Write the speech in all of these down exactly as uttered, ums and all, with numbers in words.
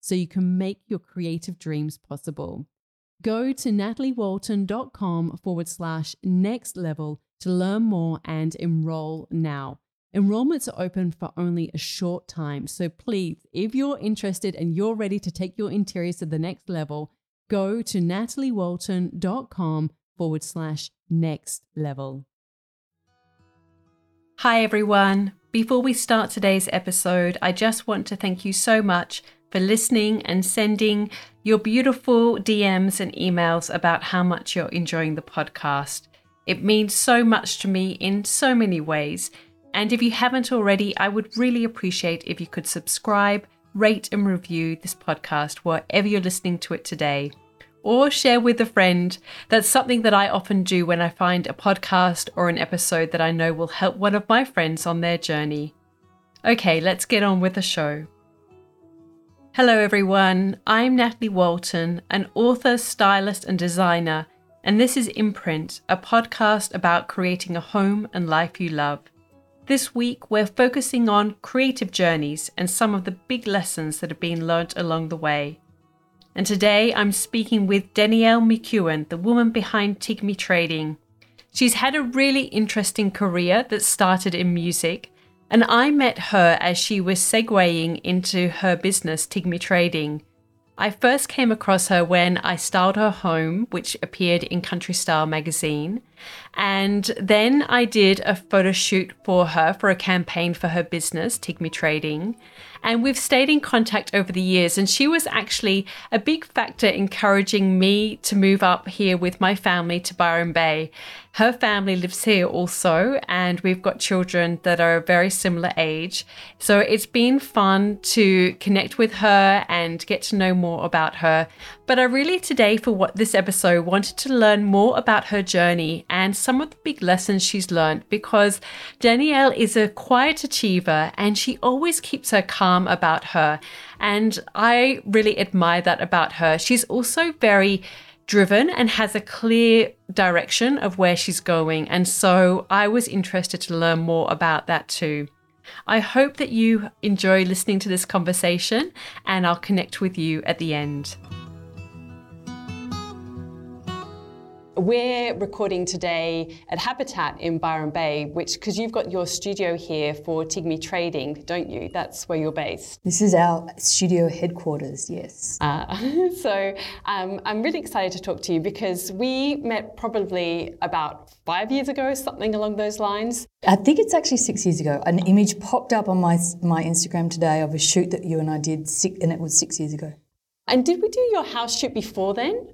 so you can make your creative dreams possible. Go to nataliewalton.com forward slash next level to learn more and enroll now. Enrollments are open for only a short time. So please, if you're interested and you're ready to take your interiors to the next level, go to nataliewalton.com forward slash next level. Hi, everyone. Before we start today's episode, I just want to thank you so much for listening and sending your beautiful D Ms and emails about how much you're enjoying the podcast. It means so much to me in so many ways. And if you haven't already, I would really appreciate if you could subscribe, rate and review this podcast wherever you're listening to it today, or share with a friend. That's something that I often do when I find a podcast or an episode that I know will help one of my friends on their journey. Okay, let's get on with the show. Hello everyone, I'm Natalie Walton, an author, stylist and designer, and this is Imprint, a podcast about creating a home and life you love. This week we're focusing on creative journeys and some of the big lessons that have been learnt along the way. And today I'm speaking with Danielle McKeown, the woman behind Tigmi Trading. She's had a really interesting career that started in music, and I met her as she was segueing into her business, Tigmi Trading. I first came across her when I styled her home, which appeared in Country Style magazine. And then I did a photo shoot for her for a campaign for her business, Tigmi Trading. And we've stayed in contact over the years. And she was actually a big factor encouraging me to move up here with my family to Byron Bay. Her family lives here also, and we've got children that are a very similar age. So it's been fun to connect with her and get to know more about her. But I really today for what this episode wanted to learn more about her journey and some of the big lessons she's learned, because Danielle is a quiet achiever and she always keeps her calm about her. And I really admire that about her. She's also very driven and has a clear direction of where she's going. And so I was interested to learn more about that too. I hope that you enjoy listening to this conversation, and I'll connect with you at the end. We're recording today at Habitat in Byron Bay, which, because you've got your studio here for Tigmi Trading, don't you? That's where you're based. This is our studio headquarters, yes. Uh, so um, I'm really excited to talk to you because we met probably about five years ago, something along those lines. I think it's actually six years ago. An image popped up on my my Instagram today of a shoot that you and I did, six, and it was six years ago. And did we do your house shoot before then?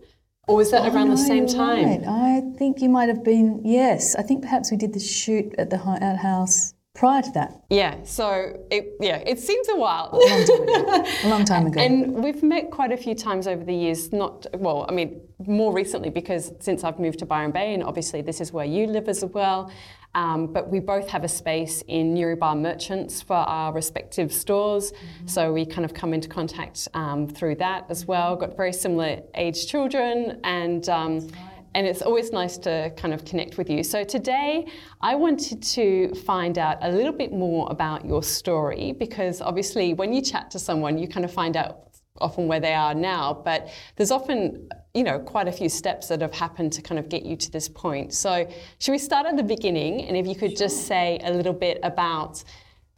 Or was that oh, around no, the same time? Right. I think you might have been, yes. I think perhaps we did the shoot at the outhouse prior to that. Yeah, so it, yeah, it seems a while. A long time ago. A long time ago. And we've met quite a few times over the years, not, well, I mean, more recently because since I've moved to Byron Bay, and obviously this is where you live as well, um, but we both have a space in Newrybar Merchants for our respective stores, mm-hmm. so we kind of come into contact um, through that as well. Got very similar age children, and um, right. and it's always nice to kind of connect with you. So today I wanted to find out a little bit more about your story, because obviously when you chat to someone you kind of find out often where they are now, but there's often, you know, quite a few steps that have happened to kind of get you to this point. So should we start at the beginning? And if you could sure. just say a little bit about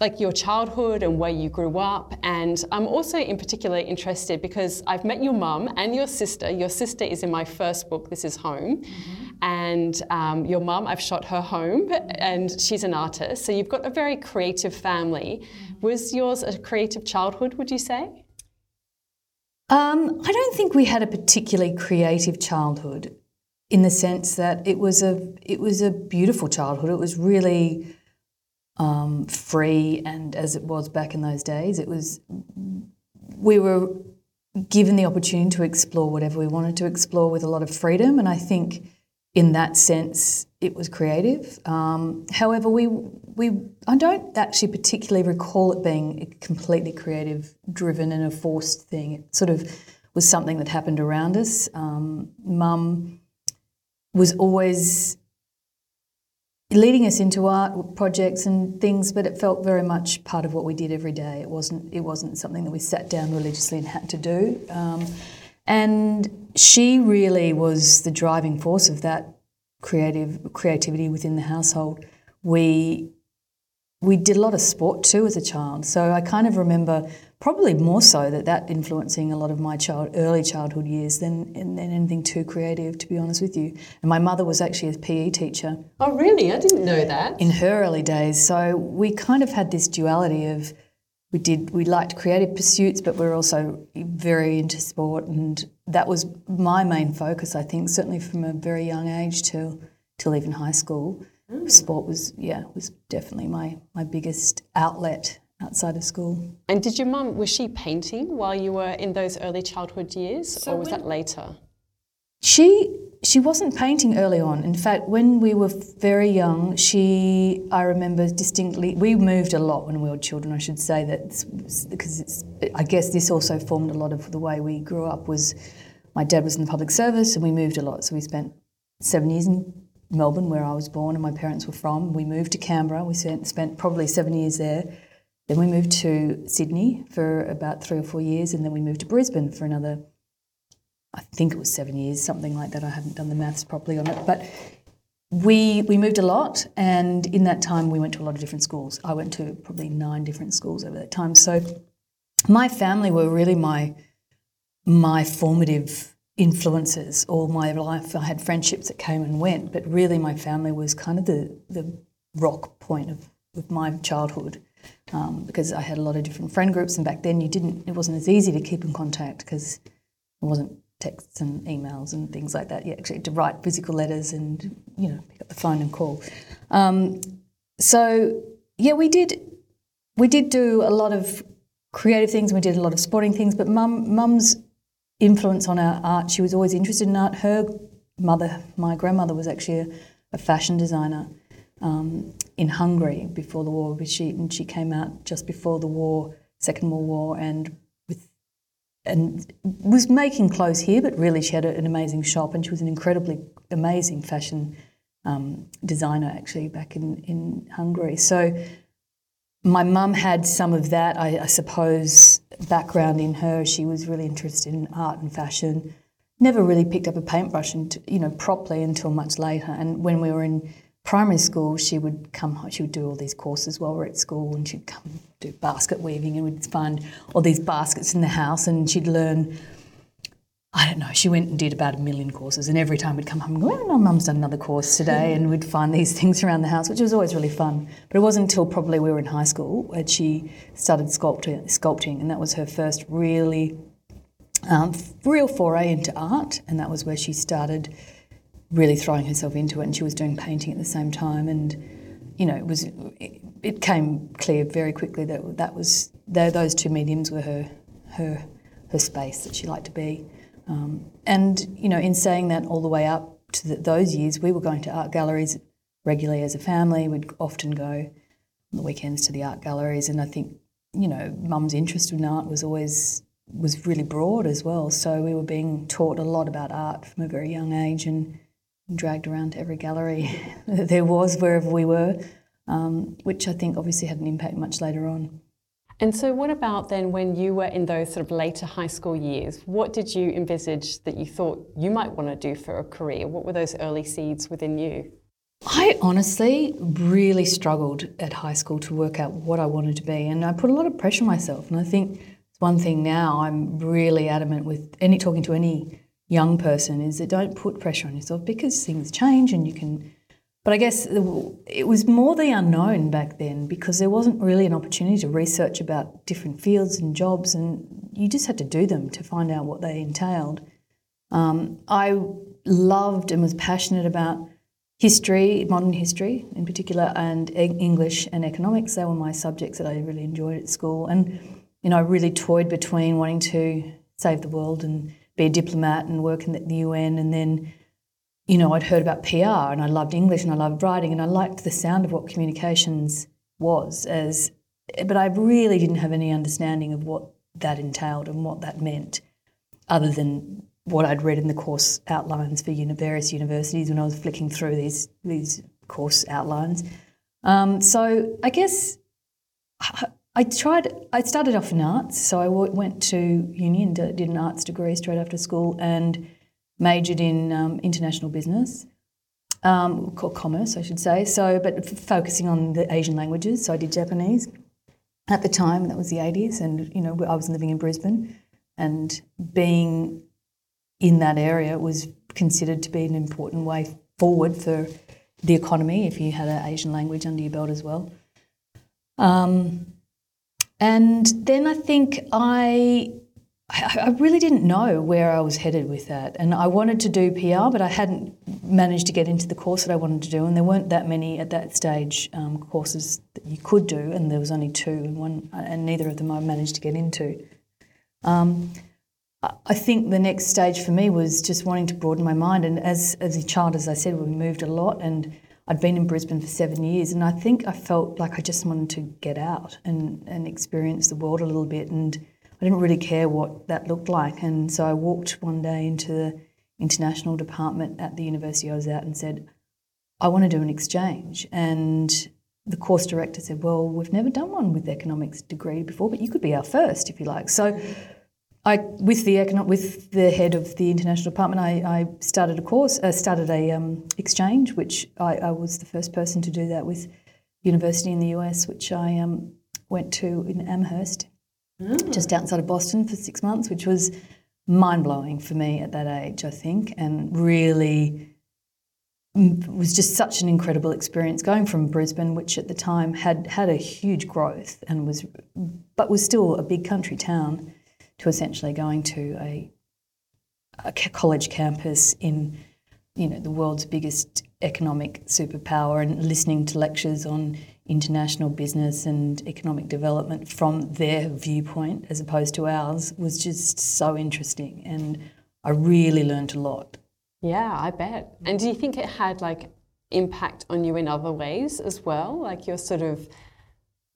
like your childhood and where you grew up. And I'm also in particular interested because I've met your mum and your sister. Your sister is in my first book, This Is Home. Mm-hmm. And um, your mum, I've shot her home, and she's an artist. So you've got a very creative family. Mm-hmm. Was yours a creative childhood, would you say? Um, I don't think we had a particularly creative childhood, in the sense that it was a it was a beautiful childhood. It was really um, free, and as it was back in those days, it was we were given the opportunity to explore whatever we wanted to explore with a lot of freedom. And I think in that sense, it was creative. Um, however, we we I don't actually particularly recall it being a completely creative, driven and a forced thing. It sort of was something that happened around us. Um, Mum was always leading us into art projects and things, but it felt very much part of what we did every day. It wasn't it wasn't something that we sat down religiously and had to do. Um, And she really was the driving force of that creative creativity within the household. We we did a lot of sport too as a child, so I kind of remember probably more so that that influencing a lot of my child early childhood years than than anything too creative, to be honest with you. And my mother was actually a P E teacher. Oh, really? I didn't know that. In her early days, so we kind of had this duality of. We did. We liked creative pursuits, but we were also very into sport, and that was my main focus, I think, certainly from a very young age till till even high school. Mm. Sport was, yeah, was definitely my, my biggest outlet outside of school. And did your mum, was she painting while you were in those early childhood years, so or was that later? She she wasn't painting early on. In fact, when we were very young, she I remember distinctly. We moved a lot when we were children. I should say that because it's, I guess this also formed a lot of the way we grew up. Was my dad was in the public service, and we moved a lot. So we spent seven years in Melbourne, where I was born, and my parents were from. We moved to Canberra. We spent, spent probably seven years there. Then we moved to Sydney for about three or four years, and then we moved to Brisbane for another. I think it was seven years, something like that. I haven't done the maths properly on it. But we we moved a lot, and in that time we went to a lot of different schools. I went to probably nine different schools over that time. So my family were really my my formative influences all my life. I had friendships that came and went, but really my family was kind of the, the rock point of, of my childhood. Um, because I had a lot of different friend groups, and back then you didn't it wasn't as easy to keep in contact because it wasn't texts and emails and things like that. You actually had to write physical letters and, you know, pick up the phone and call. Um, so, yeah, we did we did do a lot of creative things. We did a lot of sporting things. But mum mum's influence on our art, she was always interested in art. Her mother, my grandmother, was actually a, a fashion designer um, in Hungary before the war. But she, and she came out just before the war, Second World War, and and was making clothes here, but really she had an amazing shop, and she was an incredibly amazing fashion um, designer actually back in, in Hungary. So my mum had some of that, I, I suppose, background in her. She was really interested in art and fashion. never really picked up a paintbrush, and, you know, properly until much later. And when we were in primary school, she would come, she would do all these courses while we were at school, and she'd come and do basket weaving, and we'd find all these baskets in the house, and she'd learn, I don't know, she went and did about a million courses, and every time we'd come home and go, oh, no, Mum's done another course today, and we'd find these things around the house, which was always really fun. But it wasn't until probably we were in high school that she started sculpting, and that was her first really um, real foray into art, and that was where she started really throwing herself into it, and she was doing painting at the same time. And, you know, it was it, it came clear very quickly that that was those two mediums were her her her space that she liked to be. Um, and, you know, in saying that, all the way up to the, those years, we were going to art galleries regularly as a family. We'd often go on the weekends to the art galleries. And I think, you know, Mum's interest in art was always was really broad as well. So we were being taught a lot about art from a very young age, and dragged around to every gallery that there was wherever we were, um, which I think obviously had an impact much later on. And so what about then when you were in those sort of later high school years? What did you envisage that you thought you might want to do for a career? What were those early seeds within you? I honestly really struggled at high school to work out what I wanted to be, and I put a lot of pressure on myself. And I think it's one thing now I'm really adamant with any talking to any young person is that don't put pressure on yourself, because things change and you can... But I guess it was more the unknown back then, because there wasn't really an opportunity to research about different fields and jobs, and you just had to do them to find out what they entailed. Um, I loved and was passionate about history, modern history in particular, and English and economics. They were my subjects that I really enjoyed at school. And, you know, I really toyed between wanting to save the world and be a diplomat and work in the U N, and then... You know, I'd heard about P R, and I loved English, and I loved writing, and I liked the sound of what communications was, as, but I really didn't have any understanding of what that entailed and what that meant, other than what I'd read in the course outlines for uni- various universities when I was flicking through these these course outlines. Um, so I guess I, I tried. I started off in arts, so I w- went to uni and did an arts degree straight after school, and majored in um, international business, um, or commerce, I should say. So, but f- focusing on the Asian languages. So I did Japanese at the time. That was the eighties, and you know I was living in Brisbane, and being in that area was considered to be an important way forward for the economy if you had an Asian language under your belt as well. Um, and then I think I. I really didn't know where I was headed with that, and I wanted to do P R, but I hadn't managed to get into the course that I wanted to do, and there weren't that many at that stage um, courses that you could do, and there was only two, and one, and neither of them I managed to get into. Um, I think the next stage for me was just wanting to broaden my mind, and as as a child, as I said, we moved a lot, and I'd been in Brisbane for seven years, and I think I felt like I just wanted to get out and, and experience the world a little bit, and I didn't really care what that looked like. And so I walked one day into the international department at the university I was at and said, I want to do an exchange. And the course director said, well, we've never done one with the economics degree before, but you could be our first if you like. So I, with the econo- with the head of the international department, I, I started a course, uh, started a um, exchange, which I, I was the first person to do that with university in the U S, which I um, went to in Amherst, just outside of Boston for six months, which was mind-blowing for me at that age, I think, and really was just such an incredible experience going from Brisbane, which at the time had had a huge growth and was, but was still a big country town, to essentially going to a, a college campus in, you know, the world's biggest economic superpower, and listening to lectures on international business and economic development from their viewpoint as opposed to ours was just so interesting, and I really learned a lot. Yeah, I bet. And do you think it had like impact on you in other ways as well, like your sort of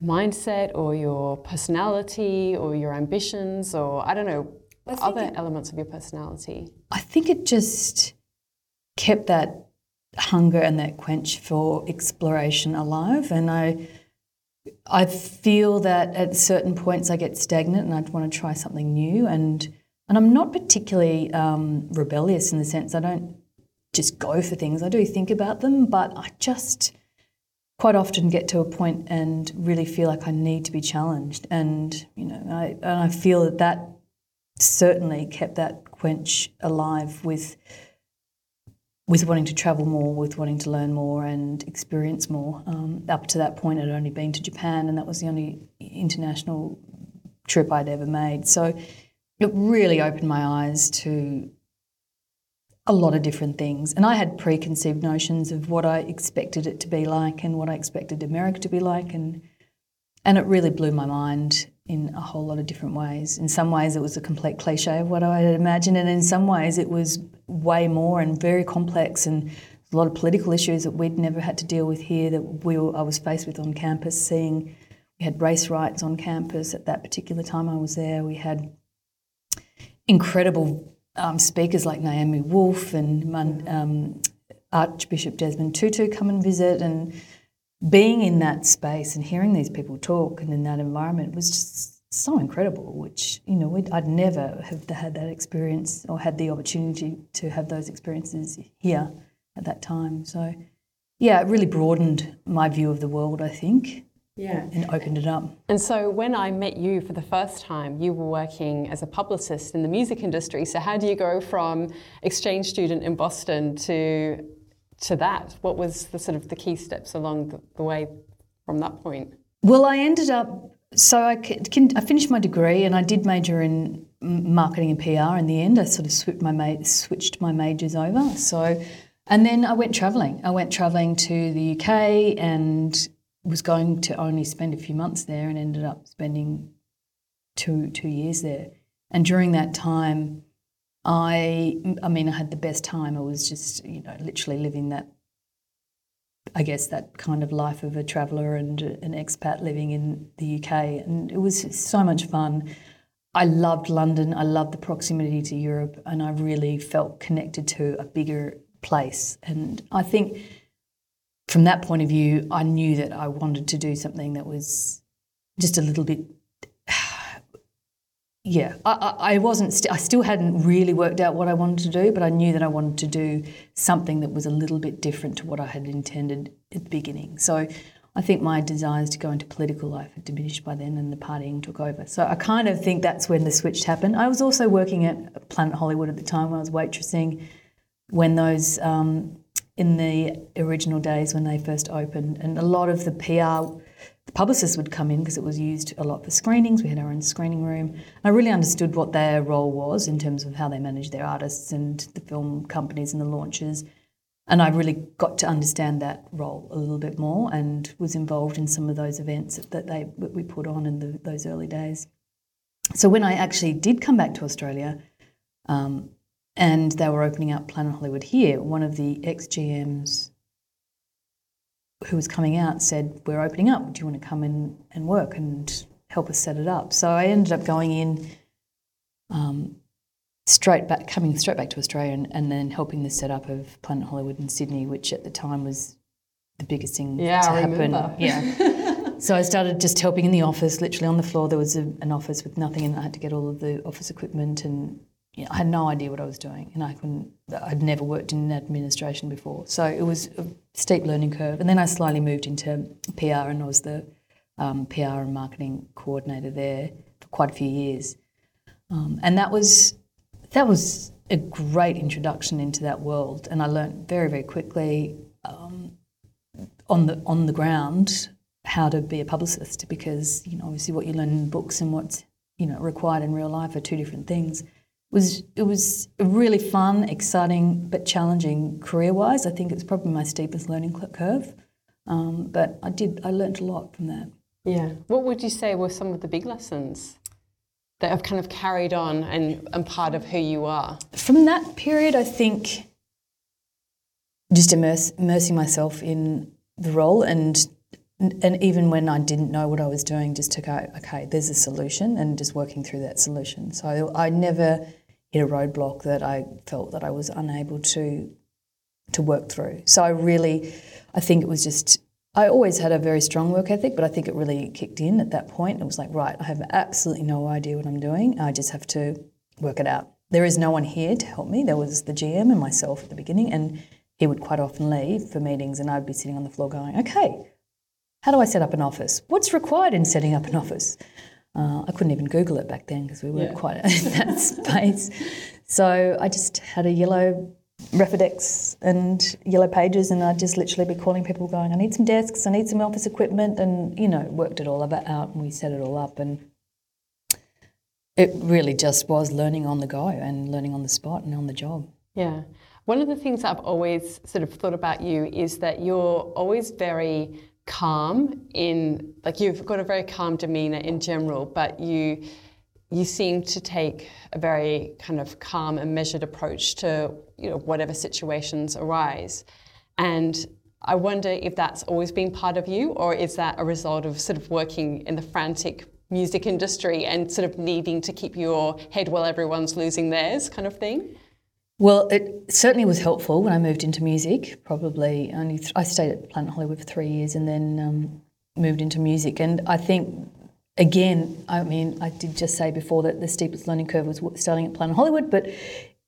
mindset or your personality or your ambitions, or I don't know, other it, elements of your personality? I think it just kept that hunger and that quench for exploration alive, and I I feel that at certain points I get stagnant and I'd want to try something new, and And I'm not particularly um, rebellious in the sense I don't just go for things. I do think about them, but I just quite often get to a point and really feel like I need to be challenged. And, you know, I, and I feel that that certainly kept that quench alive with with wanting to travel more, with wanting to learn more and experience more. Um, up to that point, I'd only been to Japan, and that was the only international trip I'd ever made. So it really opened my eyes to a lot of different things. And I had preconceived notions of what I expected it to be like and what I expected America to be like, and and it really blew my mind in a whole lot of different ways. In some ways, it was a complete cliche of what I had imagined, and in some ways, it was way more and very complex, and a lot of political issues that we'd never had to deal with here that we were, I was faced with on campus. Seeing we had race riots on campus at that particular time I was there. We had incredible um, speakers like Naomi Wolf and um, Archbishop Desmond Tutu come and visit, and being in that space and hearing these people talk and in that environment was just so incredible, which, you know, we'd, I'd never have had that experience or had the opportunity to have those experiences here at that time. So, yeah, it really broadened my view of the world, I think, yeah, and opened it up. And so when I met you for the first time, you were working as a publicist in the music industry. So how do you go from exchange student in Boston to... to that? What was the sort of the key steps along the way from that point? Well, I ended up, so I, I finished my degree and I did major in marketing and P R in the end. I sort of switched my, ma- switched my majors over. So, and then I went travelling. I went travelling to the U K and was going to only spend a few months there and ended up spending two two years there. And during that time, I, I mean, I had the best time. I was just, you know, literally living that, I guess, that kind of life of a traveller and an expat living in the U K. And it was so much fun. I loved London. I loved the proximity to Europe. And I really felt connected to a bigger place. And I think from that point of view, I knew that I wanted to do something that was just a little bit... Yeah, I, I wasn't. St- I still hadn't really worked out what I wanted to do, but I knew that I wanted to do something that was a little bit different to what I had intended at the beginning. So I think my desires to go into political life had diminished by then, and the partying took over. So I kind of think that's when the switch happened. I was also working at Planet Hollywood at the time when I was waitressing, when those um, in the original days when they first opened, and a lot of the P R. The publicists would come in because it was used a lot for screenings. We had our own screening room. And I really understood what their role was in terms of how they managed their artists and the film companies and the launches. And I really got to understand that role a little bit more and was involved in some of those events that they that we put on in the, those early days. So when I actually did come back to Australia um, and they were opening up Planet Hollywood here, one of the ex-G Ms who was coming out said, "We're opening up. Do you want to come in and work and help us set it up?" So I ended up going in, um, straight back, coming straight back to Australia, and, and then helping the setup of Planet Hollywood in Sydney, which at the time was the biggest thing yeah, to I happen. Remember. Yeah. So I started just helping in the office, literally on the floor. There was a, an office with nothing, and I had to get all of the office equipment, and you know, I had no idea what I was doing, and I couldn't. I'd never worked in administration before, so it was a steep learning curve. And then I slightly moved into P R, and I was the um, P R and marketing coordinator there for quite a few years. Um, and that was that was a great introduction into that world, and I learned very, very quickly um, on the on the ground how to be a publicist, because you know obviously what you learn in books and what's you know required in real life are two different things. Was it was really fun, exciting, but challenging career-wise. I think it was probably my steepest learning curve, um, but I did I learnt a lot from that. Yeah. What would you say were some of the big lessons that have kind of carried on and, and part of who you are? From that period, I think just immerse, immersing myself in the role, and and even when I didn't know what I was doing, just to go, okay, there's a solution, and just working through that solution. So I never hit a roadblock that I felt that I was unable to to work through. So I really, I think it was just, I always had a very strong work ethic, but I think it really kicked in at that point. It was like, right, I have absolutely no idea what I'm doing. I just have to work it out. There is no one here to help me. There was the G M and myself at the beginning, and he would quite often leave for meetings, and I'd be sitting on the floor going, okay, how do I set up an office? What's required in setting up an office? Uh, I couldn't even Google it back then because we weren't yeah. quite in that space. So I just had a yellow Refidex and yellow pages, and I'd just literally be calling people going, I need some desks, I need some office equipment, and, you know, worked it all out and we set it all up. And it really just was learning on the go and learning on the spot and on the job. Yeah. One of the things I've always sort of thought about you is that you're always very calm in, like, you've got a very calm demeanour in general, but you you seem to take a very kind of calm and measured approach to, you know, whatever situations arise. And I wonder if that's always been part of you, or is that a result of sort of working in the frantic music industry and sort of needing to keep your head while everyone's losing theirs kind of thing? Well, it certainly was helpful when I moved into music. Probably only th- I stayed at Planet Hollywood for three years and then um, moved into music. And I think, again, I mean, I did just say before that the steepest learning curve was starting at Planet Hollywood, but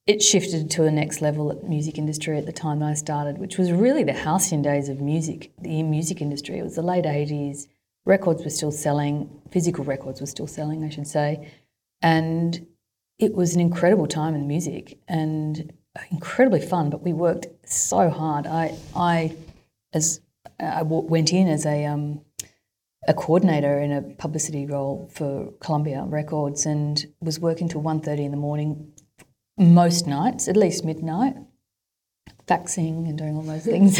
it shifted to the next level at the music industry at the time that I started, which was really the halcyon days of music, the music industry. It was the late eighties. Records were still selling. Physical records were still selling, I should say. And it was an incredible time in music and incredibly fun, but we worked so hard. I, I, as I went in as a um, a coordinator in a publicity role for Columbia Records and was working till one thirty in the morning most nights, at least midnight, faxing and doing all those things,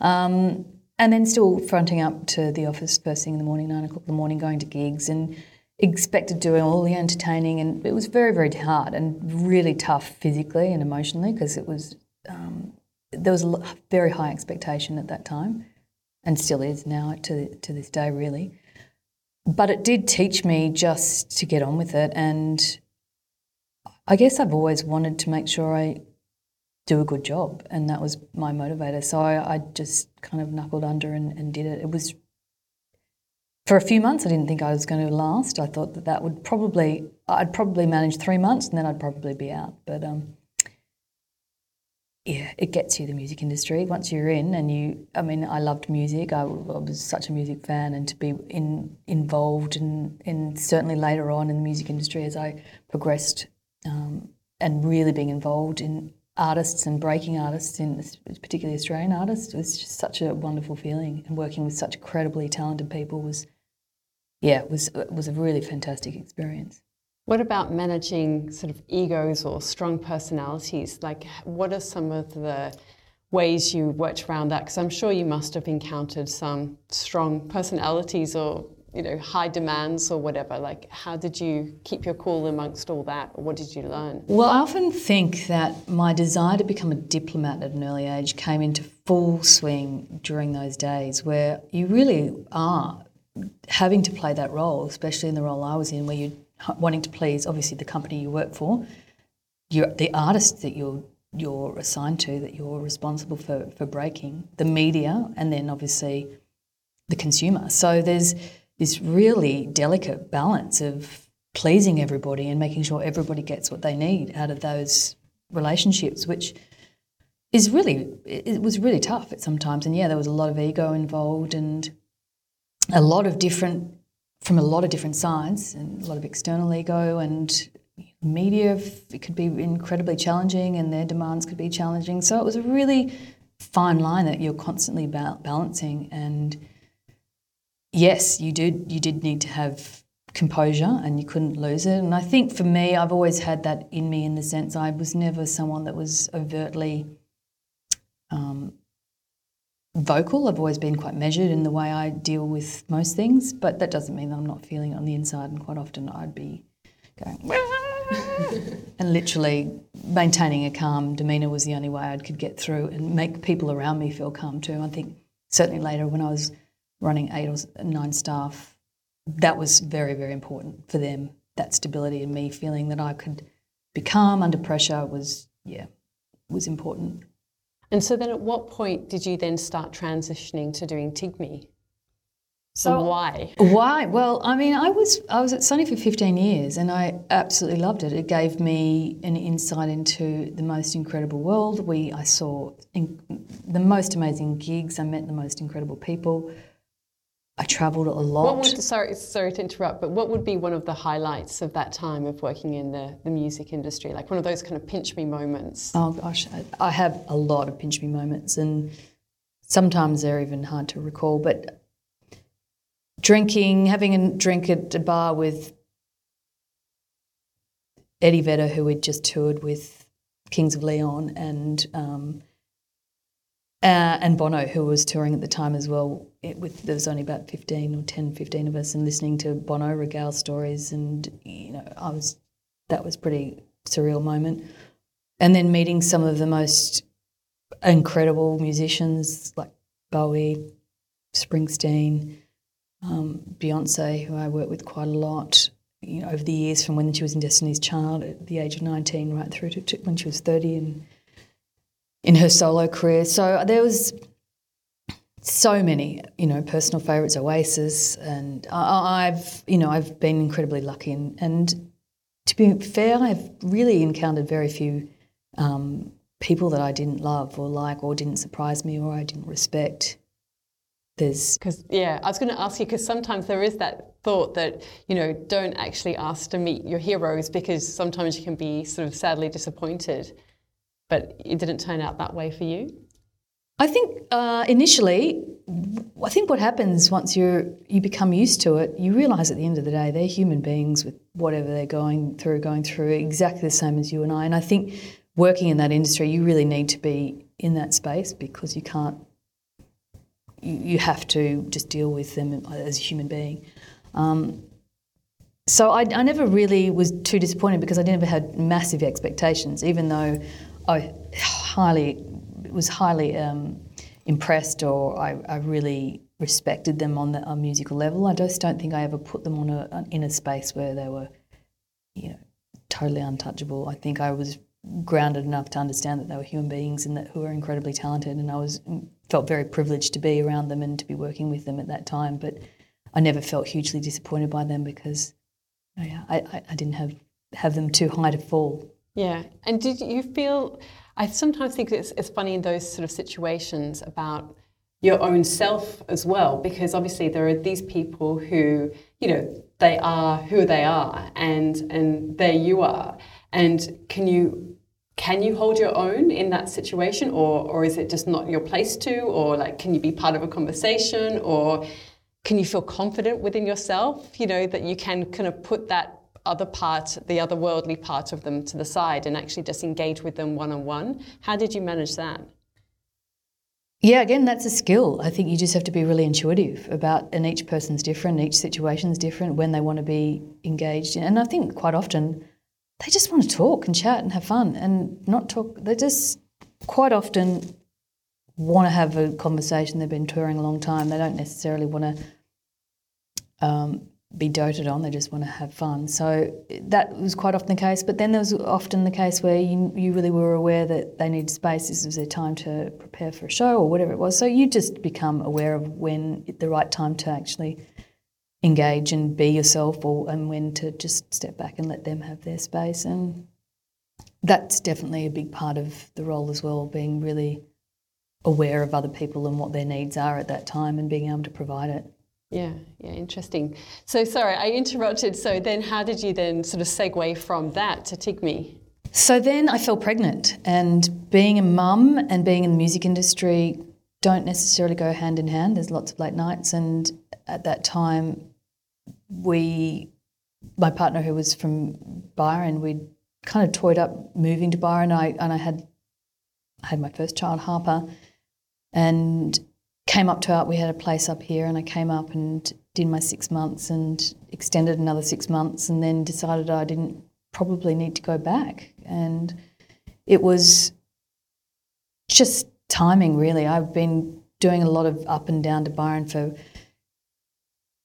um, and then still fronting up to the office first thing in the morning, nine o'clock in the morning, going to gigs and expected doing all the entertaining, and it was very, very hard and really tough physically and emotionally because it was um, there was a very high expectation at that time, and still is now to to this day really. But it did teach me just to get on with it, and I guess I've always wanted to make sure I do a good job, and that was my motivator. So I, I just kind of knuckled under and, and did it. It was. For a few months, I didn't think I was going to last. I thought that that would probably, I'd probably manage three months and then I'd probably be out. But um, yeah, it gets you, the music industry. Once you're in and you, I mean, I loved music. I, I was such a music fan, and to be in, involved in, in certainly later on in the music industry as I progressed um, and really being involved in artists and breaking artists, in particularly Australian artists, was just such a wonderful feeling. And working with such incredibly talented people was, yeah, it was it was a really fantastic experience. What about managing sort of egos or strong personalities? Like, what are some of the ways you worked around that? Because I'm sure you must have encountered some strong personalities or, you know, high demands or whatever. Like, how did you keep your cool amongst all that? Or what did you learn? Well, I often think that my desire to become a diplomat at an early age came into full swing during those days where you really are having to play that role, especially in the role I was in, where you're wanting to please, obviously, the company you work for, you're, the artists that you're you're assigned to, that you're responsible for, for breaking, the media, and then obviously the consumer. So there's this really delicate balance of pleasing everybody and making sure everybody gets what they need out of those relationships, which is really, it was really tough at sometimes. And yeah, there was a lot of ego involved and a lot of different, from a lot of different sides, and a lot of external ego and media. It could be incredibly challenging, and their demands could be challenging. So it was a really fine line that you're constantly balancing. And yes, you did, you did need to have composure, and you couldn't lose it. And I think for me, I've always had that in me, in the sense I was never someone that was overtly um, vocal. I've always been quite measured in the way I deal with most things, but that doesn't mean that I'm not feeling it on the inside, and quite often I'd be going and literally maintaining a calm demeanour was the only way I could get through and make people around me feel calm too. I think certainly later when I was running eight or nine staff, that was very, very important for them, that stability, and me feeling that I could be calm under pressure was, yeah, was important. And so then at what point did you then start transitioning to doing Tigmi? So why? Why? Well, I mean, I was I was at Sunny for fifteen years and I absolutely loved it. It gave me an insight into the most incredible world. We I saw in, the most amazing gigs. I met the most incredible people. I travelled a lot. What would, sorry, sorry to interrupt, but what would be one of the highlights of that time of working in the, the music industry? Like one of those kind of pinch me moments? Oh gosh, I have a lot of pinch me moments, and sometimes they're even hard to recall, but drinking, having a drink at a bar with Eddie Vedder, who had just toured with Kings of Leon, and um, uh, and Bono, who was touring at the time as well. It, with, there was only about fifteen or ten, fifteen of us, and listening to Bono regale stories, and you know, I was that was a pretty surreal moment. And then meeting some of the most incredible musicians like Bowie, Springsteen. Um, Beyonce, who I worked with quite a lot, you know, over the years, from when she was in Destiny's Child at the age of nineteen right through to, to when she was thirty and in her solo career. So there was so many, you know, personal favourites, Oasis, and I, I've, you know, I've been incredibly lucky. And, and to be fair, I've really encountered very few um, people that I didn't love or like or didn't surprise me or I didn't respect. Because yeah, I was going to ask you, because sometimes there is that thought that, you know, don't actually ask to meet your heroes because sometimes you can be sort of sadly disappointed. But it didn't turn out that way for you? I think uh, initially, I think what happens once you you become used to it, you realise at the end of the day they're human beings with whatever they're going through, going through exactly the same as you and I. And I think working in that industry, you really need to be in that space because you can't. You have to just deal with them as a human being. Um, so I, I never really was too disappointed because I never had massive expectations, even though I highly was highly um, impressed or I, I really respected them on the, a musical level. I just don't think I ever put them on a, in a space where they were, you know, totally untouchable. I think I was grounded enough to understand that they were human beings and that who were incredibly talented, and I was felt very privileged to be around them and to be working with them at that time. But I never felt hugely disappointed by them because oh yeah, I, I didn't have, have them too high to fall. Yeah, and did you feel? I sometimes think it's, it's funny in those sort of situations about your own self as well, because obviously there are these people who, you know, they are who they are, and and there you are, and can you? Can you hold your own in that situation, or or is it just not your place to, or like can you be part of a conversation, or can you feel confident within yourself, you know, that you can kind of put that other part, the other worldly part of them to the side and actually just engage with them one-on-one? How did you manage that? Yeah, again, that's a skill. I think you just have to be really intuitive about, and each person's different, each situation's different, when they want to be engaged. And I think quite often they just want to talk and chat and have fun and not talk. They just quite often want to have a conversation. They've been touring a long time. They don't necessarily want to um, be doted on. They just want to have fun. So that was quite often the case. But then there was often the case where you, you really were aware that they needed space. This was their time to prepare for a show or whatever it was. So you just become aware of when it's the right time to actually engage and be yourself, or and when to just step back and let them have their space. And that's definitely a big part of the role as well, being really aware of other people and what their needs are at that time and being able to provide it. Yeah, yeah, interesting. So sorry, I interrupted. So then how did you then sort of segue from that to Tigmi? So then I fell pregnant, and being a mum and being in the music industry don't necessarily go hand in hand. There's lots of late nights, and at that time we, my partner who was from Byron, we kind of toyed up moving to Byron. I and I had I had my first child, Harper, and came up to our, we had a place up here, and I came up and did my six months and extended another six months and then decided I didn't probably need to go back. And it was just timing, really. I've been doing a lot of up and down to Byron for,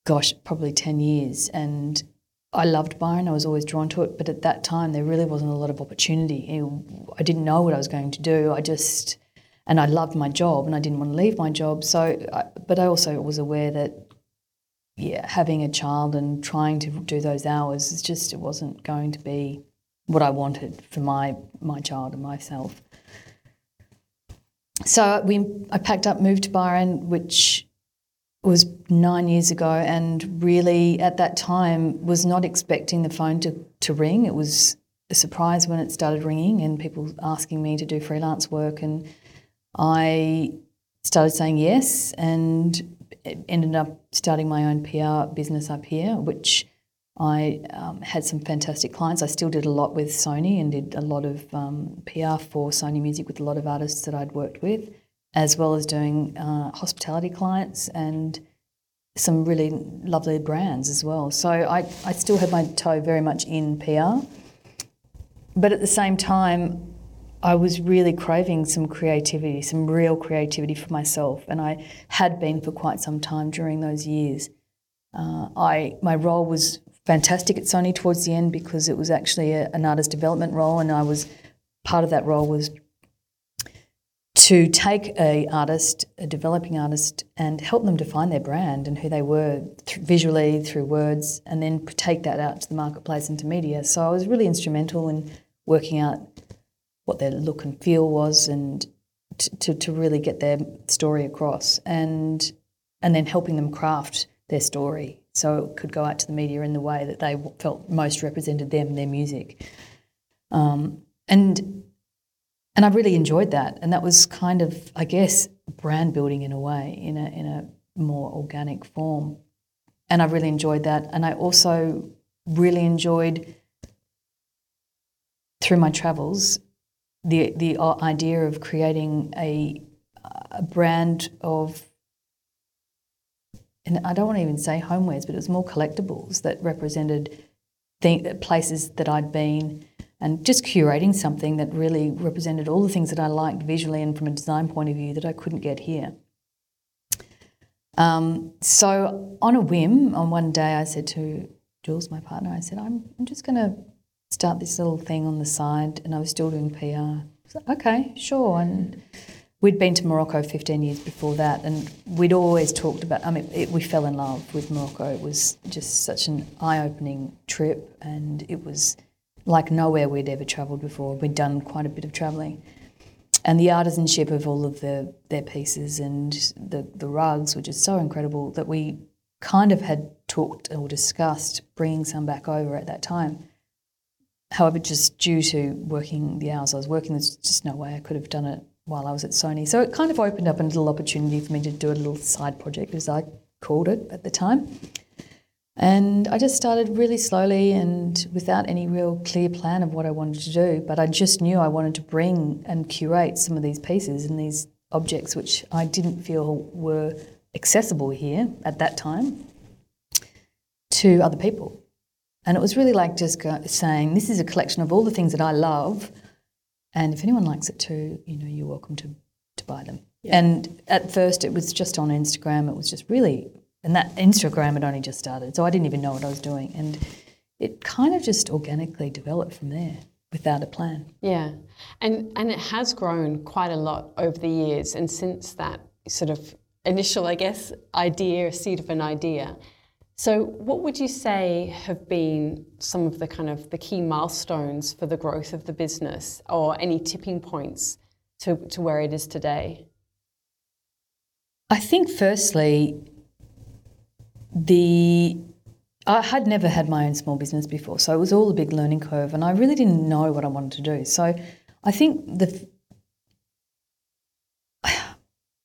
gosh, probably ten years, and I loved Byron. I was always drawn to it, but at that time there really wasn't a lot of opportunity. I didn't know what I was going to do. I just, and I loved my job and I didn't want to leave my job. So, but I also was aware that yeah, having a child and trying to do those hours, it's just, it wasn't going to be what I wanted for my, my child and myself. So we, I packed up, moved to Byron, which was nine years ago, and really at that time was not expecting the phone to, to ring. It was a surprise when it started ringing and people asking me to do freelance work, and I started saying yes and ended up starting my own P R business up here, which I um, had some fantastic clients. I still did a lot with Sony and did a lot of um, P R for Sony Music with a lot of artists that I'd worked with, as well as doing uh, hospitality clients and some really lovely brands as well. So I, I still had my toe very much in P R. But at the same time, I was really craving some creativity, some real creativity for myself, and I had been for quite some time during those years. Uh, I my role was fantastic at Sony towards the end, because it was actually a, an artist development role, and I was part of that role was to take a artist, a developing artist, and help them define their brand and who they were th- visually through words, and then take that out to the marketplace and to media. So I was really instrumental in working out what their look and feel was, and t- to to really get their story across, and and then helping them craft their story so it could go out to the media in the way that they felt most represented them, their music. Um, and and I really enjoyed that, and that was kind of, I guess, brand building in a way, in a in a more organic form. And I really enjoyed that, and I also really enjoyed, through my travels, the the idea of creating a, a brand of, and I don't want to even say homewares, but it was more collectibles that represented th- places that I'd been, and just curating something that really represented all the things that I liked visually and from a design point of view that I couldn't get here. Um, so on a whim, on one day I said to Jules, my partner, I said, I'm, I'm just going to start this little thing on the side, and I was still doing P R. So, okay, sure. And we'd been to Morocco fifteen years before that, and we'd always talked about, I mean, it, we fell in love with Morocco. It was just such an eye-opening trip, and it was like nowhere we'd ever travelled before. We'd done quite a bit of travelling. And the artisanship of all of the, their pieces and the, the rugs were just so incredible that we kind of had talked or discussed bringing some back over at that time. However, just due to working the hours I was working, there's just no way I could have done it while I was at Sony. So it kind of opened up a little opportunity for me to do a little side project, as I called it at the time. And I just started really slowly and without any real clear plan of what I wanted to do, but I just knew I wanted to bring and curate some of these pieces and these objects which I didn't feel were accessible here at that time to other people. And it was really like just saying, this is a collection of all the things that I love, and if anyone likes it too, you know, you're welcome to, to buy them. Yeah. And at first it was just on Instagram. It was just really, and that Instagram had only just started, so I didn't even know what I was doing. And it kind of just organically developed from there without a plan. Yeah, and and it has grown quite a lot over the years, and since that sort of initial, I guess, idea, seed of an idea. So what would you say have been some of the kind of the key milestones for the growth of the business, or any tipping points to, to where it is today? I think firstly, the I had never had my own small business before, so it was all a big learning curve, and I really didn't know what I wanted to do. So I think the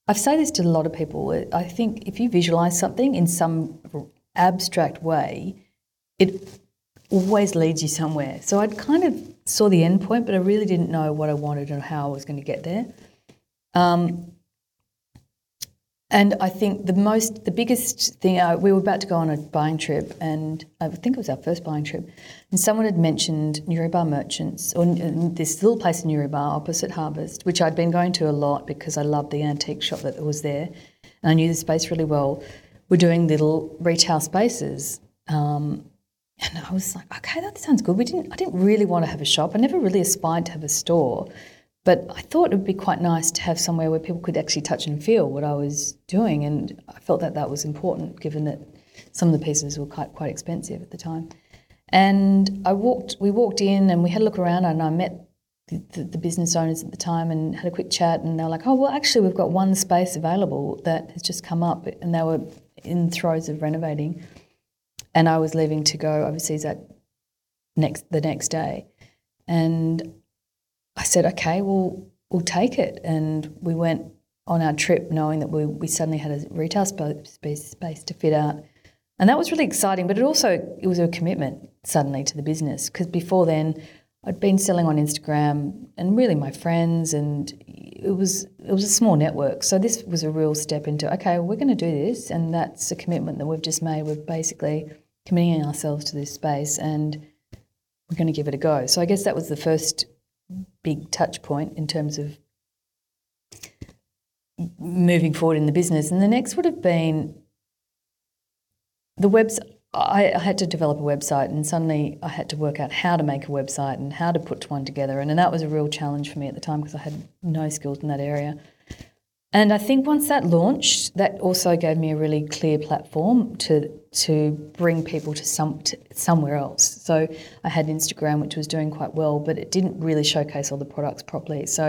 I've said this to a lot of people. I think if you visualise something in some abstract way, it always leads you somewhere. So I'd kind of saw the end point, but I really didn't know what I wanted and how I was going to get there. Um, and I think the most, the biggest thing, uh, we were about to go on a buying trip, and I think it was our first buying trip, and someone had mentioned Newrybar Merchants, or uh, this little place in Newrybar opposite Harvest, which I'd been going to a lot because I loved the antique shop that was there, and I knew the space really well. We're doing little retail spaces, um, and I was like, okay, that sounds good. We didn't, I didn't really want to have a shop. I never really aspired to have a store, but I thought it would be quite nice to have somewhere where people could actually touch and feel what I was doing, and I felt that that was important, given that some of the pieces were quite, quite expensive at the time. And I walked. We walked in and we had a look around, and I met the, the, the business owners at the time and had a quick chat. And they were like, "Oh, well, actually, we've got one space available that has just come up," and they were in throes of renovating. And I was leaving to go overseas that next the next day, and I said, "Okay, well, we'll take it." And we went on our trip knowing that we we suddenly had a retail space space to fit out. And that was really exciting, but it also it was a commitment suddenly to the business, because before then I'd been selling on Instagram and really my friends, and it was it was a small network. So this was a real step into, okay, we're going to do this, and that's a commitment that we've just made. We're basically committing ourselves to this space, and we're going to give it a go. So I guess that was the first big touch point in terms of moving forward in the business. And the next would have been The webs- I had to develop a website, and suddenly I had to work out how to make a website and how to put one together, and, and that was a real challenge for me at the time because I had no skills in that area. And I think once that launched, that also gave me a really clear platform to to bring people to some to somewhere else. So I had Instagram, which was doing quite well, but it didn't really showcase all the products properly. So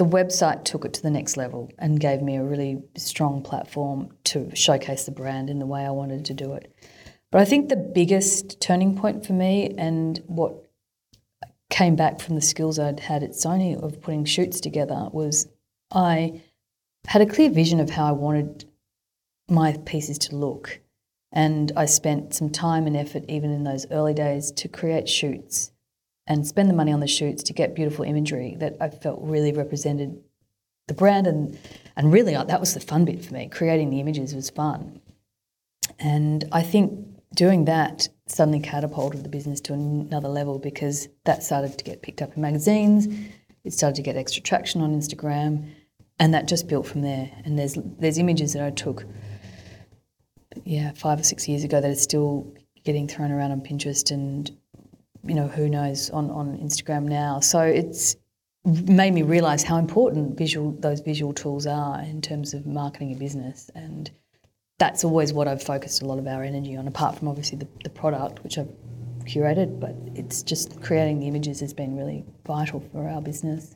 the website took it to the next level and gave me a really strong platform to showcase the brand in the way I wanted to do it. But I think the biggest turning point for me, and what came back from the skills I'd had at Sony of putting shoots together, was I had a clear vision of how I wanted my pieces to look. And I spent some time and effort, even in those early days, to create shoots and spend the money on the shoots to get beautiful imagery that I felt really represented the brand. And, and really, that was the fun bit for me. Creating the images was fun. And I think doing that suddenly catapulted the business to another level, because that started to get picked up in magazines. It started to get extra traction on Instagram. And that just built from there. And there's there's images that I took, yeah, five or six years ago that are still getting thrown around on Pinterest and, you know, who knows, on, on Instagram now. So it's made me realise how important visual those visual tools are in terms of marketing a business. And that's always what I've focused a lot of our energy on, apart from obviously the, the product, which I've curated, but it's just creating the images has been really vital for our business.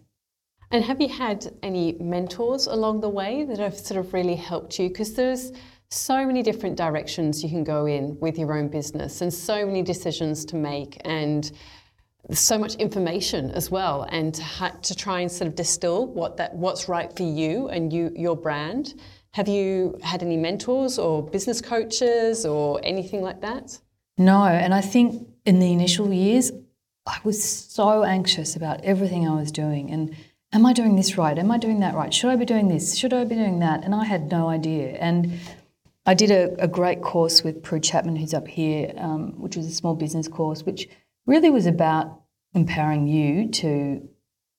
And have you had any mentors along the way that have sort of really helped you? Because there's so many different directions you can go in with your own business, and so many decisions to make, and so much information as well, and to, ha- to try and sort of distill what that what's right for you and you your brand. Have you had any mentors or business coaches or anything like that? No, and I think in the initial years I was so anxious about everything I was doing, and am I doing this right? Am I doing that right? Should I be doing this? Should I be doing that? And I had no idea. And I did a, a great course with Prue Chapman, who's up here, um, which was a small business course, which really was about empowering you to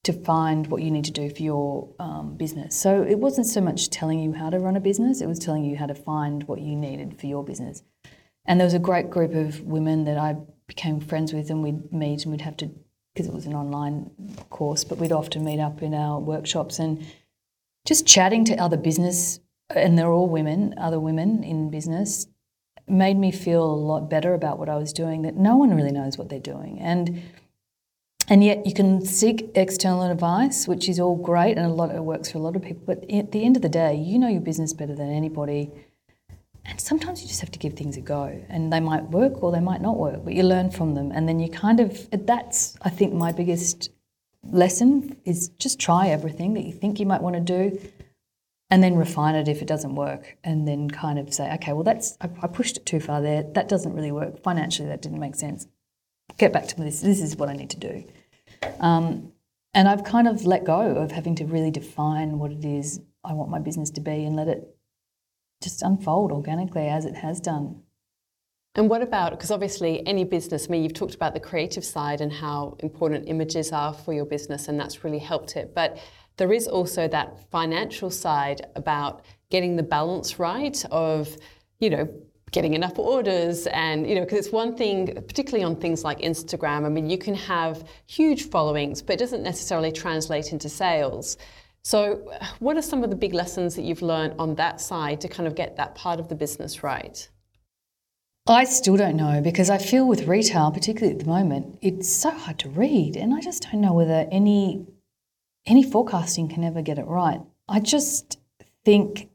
to find what you need to do for your um, business. So it wasn't so much telling you how to run a business, it was telling you how to find what you needed for your business. And there was a great group of women that I became friends with, and we'd meet and we'd have to, because it was an online course, but we'd often meet up in our workshops and just chatting to other business, and they're all women, other women in business, made me feel a lot better about what I was doing, that no one really knows what they're doing. And and yet you can seek external advice, which is all great, and a lot it works for a lot of people, but at the end of the day, you know your business better than anybody, and sometimes you just have to give things a go, and they might work or they might not work, but you learn from them, and then you kind of, that's I think my biggest lesson, is just try everything that you think you might want to do, and then refine it if it doesn't work, and then kind of say, okay, well, that's I, I pushed it too far there. That doesn't really work. Financially, that didn't make sense. Get back to this. This is what I need to do. Um, and I've kind of let go of having to really define what it is I want my business to be, and let it just unfold organically as it has done. And what about, because obviously any business, I mean, you've talked about the creative side and how important images are for your business, and that's really helped it. But there is also that financial side about getting the balance right of, you know, getting enough orders, and, you know, because it's one thing, particularly on things like Instagram, I mean, you can have huge followings, but it doesn't necessarily translate into sales. So what are some of the big lessons that you've learned on that side to kind of get that part of the business right? I still don't know, because I feel with retail, particularly at the moment, it's so hard to read, and I just don't know whether any any forecasting can ever get it right. I just think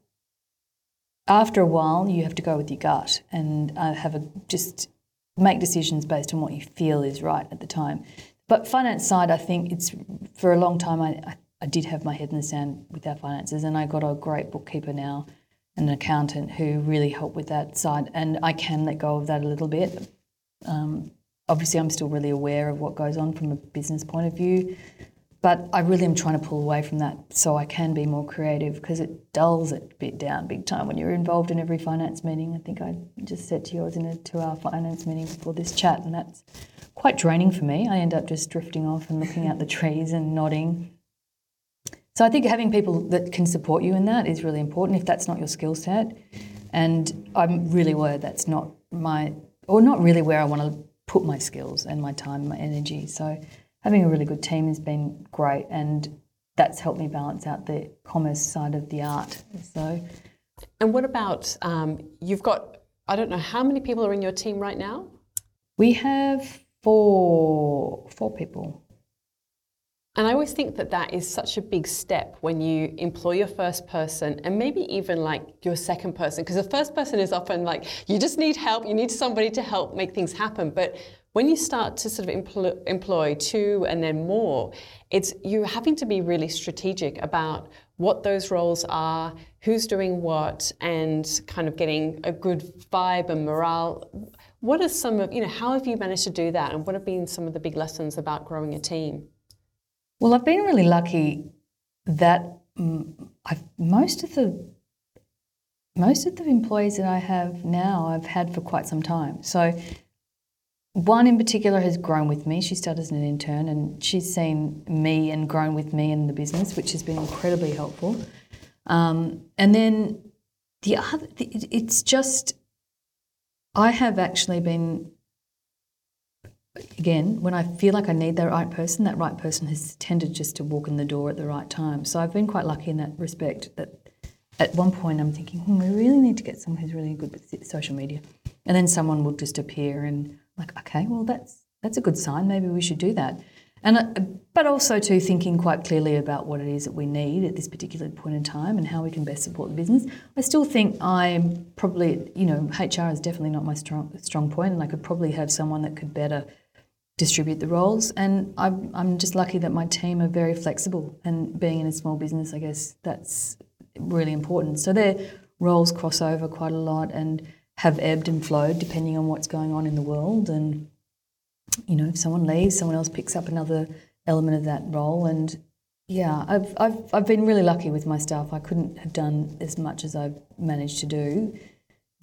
after a while you have to go with your gut and uh, have a just make decisions based on what you feel is right at the time. But finance side, I think it's for a long time I, I, I did have my head in the sand with our finances, and I got a great bookkeeper now, an accountant who really helped with that side, and I can let go of that a little bit. Um, obviously, I'm still really aware of what goes on from a business point of view, but I really am trying to pull away from that so I can be more creative, because it dulls it a bit down big time when you're involved in every finance meeting. I think I just said to you I was in a two-hour finance meeting before this chat, and that's quite draining for me. I end up just drifting off and looking at the trees and nodding. So I think having people that can support you in that is really important if that's not your skill set. And I'm really aware that's not my, or not really where I want to put my skills and my time and my energy. So having a really good team has been great, and that's helped me balance out the commerce side of the art. So, and what about, um, you've got, I don't know how many people are in your team right now? We have four, four people. And I always think that that is such a big step when you employ your first person, and maybe even like your second person, because the first person is often like, you just need help, you need somebody to help make things happen. But when you start to sort of employ, employ two and then more, it's you're having to be really strategic about what those roles are, who's doing what, and kind of getting a good vibe and morale. What are some of, you know, how have you managed to do that, and what have been some of the big lessons about growing a team? Well, I've been really lucky that I've, most of the most of the employees that I have now I've had for quite some time. So one in particular has grown with me. She started as an intern, and she's seen me and grown with me in the business, which has been incredibly helpful. Um, and then the other, it's just I have actually been. Again, when I feel like I need the right person, that right person has tended just to walk in the door at the right time. So I've been quite lucky in that respect, that at one point I'm thinking, hmm, we really need to get someone who's really good with social media. And then someone will just appear, and like, okay, well, that's that's a good sign. Maybe we should do that. And I, But also, too, thinking quite clearly about what it is that we need at this particular point in time and how we can best support the business. I still think I'm probably, you know, H R is definitely not my strong, strong point, and I could probably have someone that could better distribute the roles, and I'm, I'm just lucky that my team are very flexible, and being in a small business, I guess that's really important. So their roles cross over quite a lot and have ebbed and flowed depending on what's going on in the world, and you know, if someone leaves, someone else picks up another element of that role. And yeah, I've I've I've been really lucky with my staff. I couldn't have done as much as I've managed to do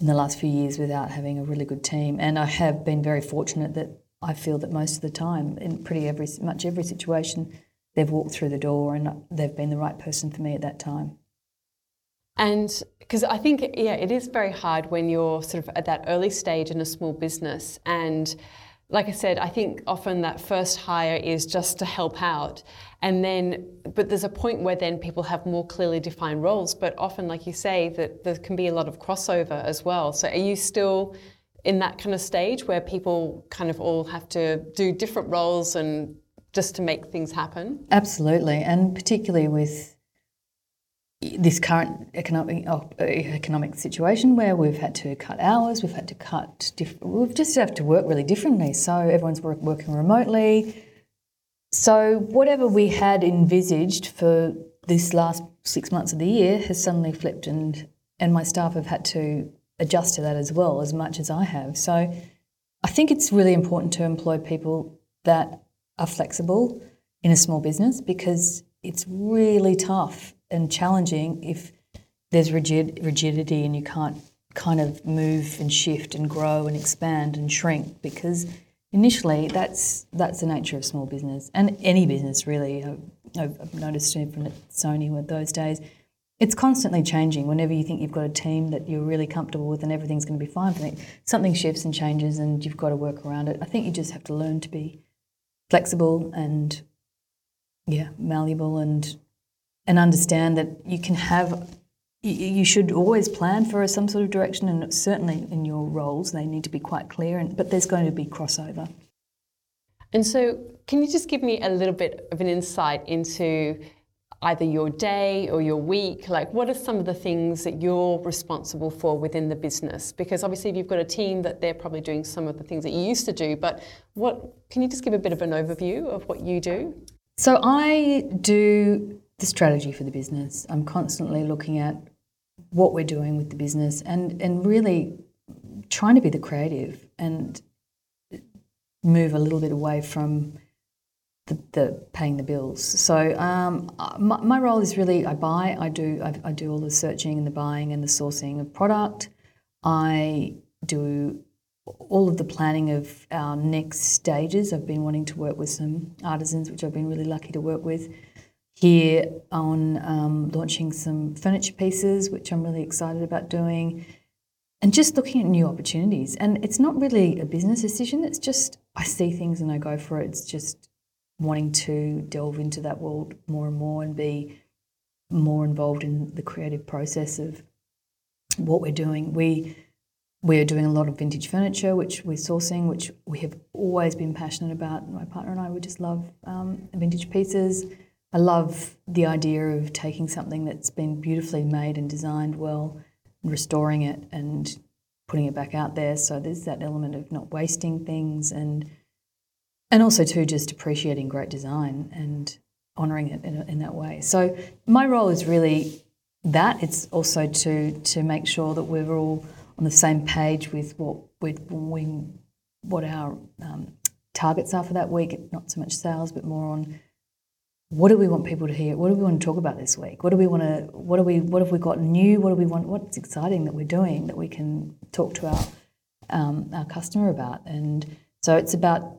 in the last few years without having a really good team, and I have been very fortunate that I feel that most of the time, in pretty every much every situation, they've walked through the door and they've been the right person for me at that time. And because I think, yeah, it is very hard when you're sort of at that early stage in a small business. And like I said, I think often that first hire is just to help out. And then, but there's a point where then people have more clearly defined roles. But often, like you say, that there can be a lot of crossover as well. So are you still in that kind of stage where people kind of all have to do different roles and just to make things happen? Absolutely, and particularly with this current economic oh, economic situation where we've had to cut hours, we've had to cut, diff- we've just have to work really differently. So everyone's work, working remotely. So whatever we had envisaged for this last six months of the year has suddenly flipped, and and my staff have had to adjust to that as well, as much as I have. So I think it's really important to employ people that are flexible in a small business, because it's really tough and challenging if there's rigid, rigidity and you can't kind of move and shift and grow and expand and shrink, because initially that's that's the nature of small business and any business really. I've, I've noticed even at Sony with those days, it's constantly changing. Whenever you think you've got a team that you're really comfortable with and everything's going to be fine for them, something shifts and changes and you've got to work around it. I think you just have to learn to be flexible and, yeah, malleable and and understand that you can have you should always plan for some sort of direction, and certainly in your roles they need to be quite clear, and, but there's going to be crossover. And so can you just give me a little bit of an insight into either your day or your week? Like, what are some of the things that you're responsible for within the business? Because obviously if you've got a team, that they're probably doing some of the things that you used to do, but what, can you just give a bit of an overview of what you do? So I do the strategy for the business. I'm constantly looking at what we're doing with the business and, and really trying to be the creative and move a little bit away from the, the paying the bills. So um, my, my role is really I buy, I do I, I do all the searching and the buying and the sourcing of product. I do all of the planning of our next stages. I've been wanting to work with some artisans, which I've been really lucky to work with here on um, launching some furniture pieces, which I'm really excited about doing. And just looking at new opportunities. And it's not really a business decision. It's just I see things and I go for it. It's just wanting to delve into that world more and more and be more involved in the creative process of what we're doing. We we're doing a lot of vintage furniture, which we're sourcing, which we have always been passionate about. My partner and I, we just love um, vintage pieces. I love the idea of taking something that's been beautifully made and designed well, restoring it and putting it back out there. So there's that element of not wasting things, and and also too just appreciating great design and honouring it in, in that way. So my role is really that. It's also to to make sure that we're all on the same page with what we're doing, what our um, targets are for that week. Not so much sales, but more on what do we want people to hear? What do we want to talk about this week? What do we want to? What do we? What have we got new? What do we want? What's exciting that we're doing that we can talk to our um, our customer about? And so it's about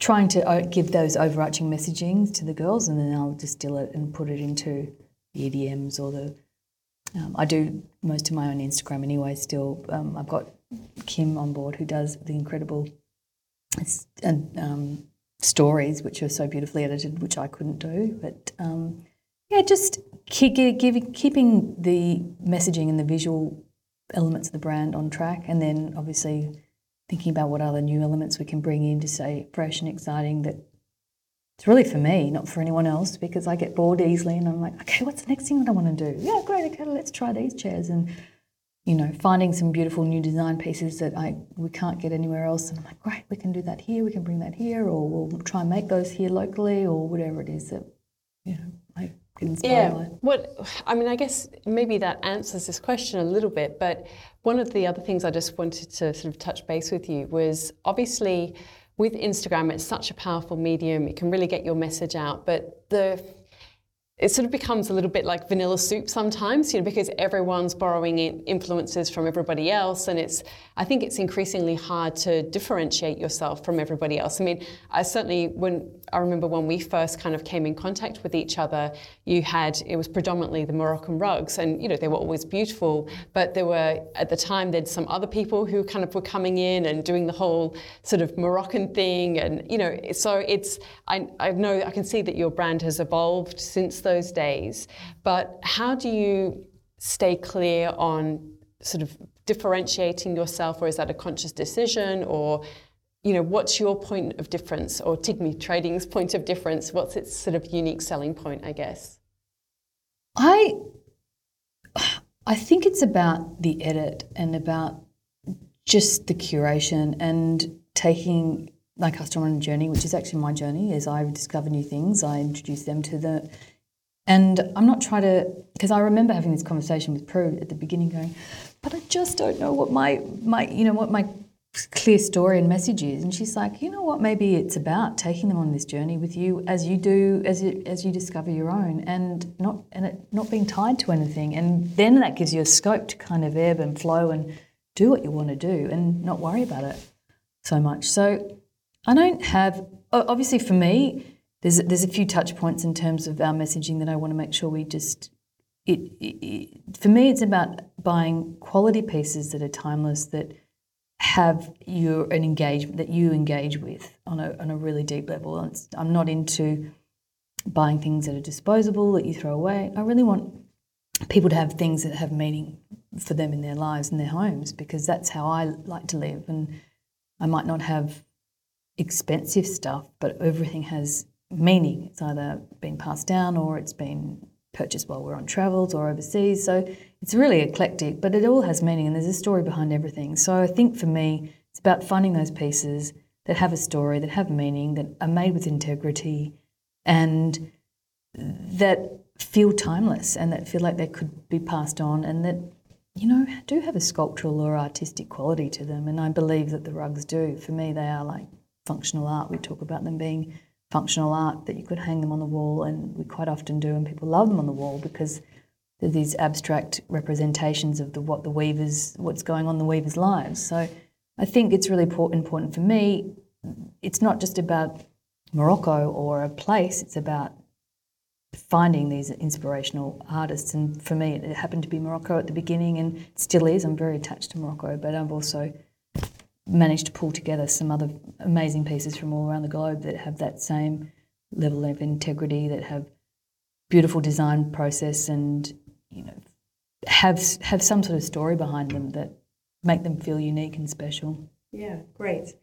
trying to give those overarching messagings to the girls, and then I'll distill it and put it into the E D Ms or the. Um, I do most of my own Instagram anyway. Still, um, I've got Kim on board who does the incredible. And, um, stories which are so beautifully edited, which I couldn't do, but um, yeah, just keep, keep, keeping the messaging and the visual elements of the brand on track, and then obviously thinking about what other new elements we can bring in to stay fresh and exciting. That it's really for me, not for anyone else, because I get bored easily, and I'm like, okay, what's the next thing that I want to do? Yeah, great, okay, let's try these chairs, and you know, finding some beautiful new design pieces that I we can't get anywhere else. And I'm like, great, we can do that here, we can bring that here, or we'll try and make those here locally, or whatever it is that, you know, I can inspire. Yeah, what, I mean, I guess maybe that answers this question a little bit, but one of the other things I just wanted to sort of touch base with you was obviously with Instagram, it's such a powerful medium. It can really get your message out, but the... it sort of becomes a little bit like vanilla soup sometimes, you know, because everyone's borrowing influences from everybody else, and it's, I think it's increasingly hard to differentiate yourself from everybody else. I mean, I certainly, when, I remember when we first kind of came in contact with each other, you had, it was predominantly the Moroccan rugs, and, you know, they were always beautiful, but there were, at the time, there'd some other people who kind of were coming in and doing the whole sort of Moroccan thing, and, you know, so it's, I, I know, I can see that your brand has evolved since those days, but how do you stay clear on sort of differentiating yourself, or is that a conscious decision, or, you know, what's your point of difference, or Tigmi Trading's point of difference? What's its sort of unique selling point, I guess? I I think it's about the edit and about just the curation and taking my customer on a journey, which is actually my journey, is I discover new things, I introduce them to the... And I'm not trying to, because I remember having this conversation with Prue at the beginning, going, but I just don't know what my my you know what my clear story and message is. And she's like, you know what, maybe it's about taking them on this journey with you as you do, as you, as you discover your own, and not and it not being tied to anything. And then that gives you a scope to kind of ebb and flow and do what you want to do and not worry about it so much. So I don't have, obviously for me, There's, there's a few touch points in terms of our messaging that I want to make sure we just... It, it, it, for me, it's about buying quality pieces that are timeless, that have your an engagement, that you engage with on a on a really deep level. And it's, I'm not into buying things that are disposable, that you throw away. I really want people to have things that have meaning for them in their lives and their homes, because that's how I like to live. And I might not have expensive stuff, but everything has meaning. It's either been passed down or it's been purchased while we're on travels or overseas. So it's really eclectic, but it all has meaning, and there's a story behind everything. So I think for me, it's about finding those pieces that have a story, that have meaning, that are made with integrity and that feel timeless and that feel like they could be passed on and that, you know, do have a sculptural or artistic quality to them. And I believe that the rugs do. For me, they are like functional art. We talk about them being functional art, that you could hang them on the wall, and we quite often do, and people love them on the wall because they're these abstract representations of the what the weavers, what's going on in the weavers' lives. So I think it's really important for me. It's not just about Morocco or a place, it's about finding these inspirational artists. And for me, it happened to be Morocco at the beginning, and it still is. I'm very attached to Morocco, but I've also managed to pull together some other amazing pieces from all around the globe that have that same level of integrity, that have beautiful design process, and, you know, have have some sort of story behind them that make them feel unique and special. Yeah, great.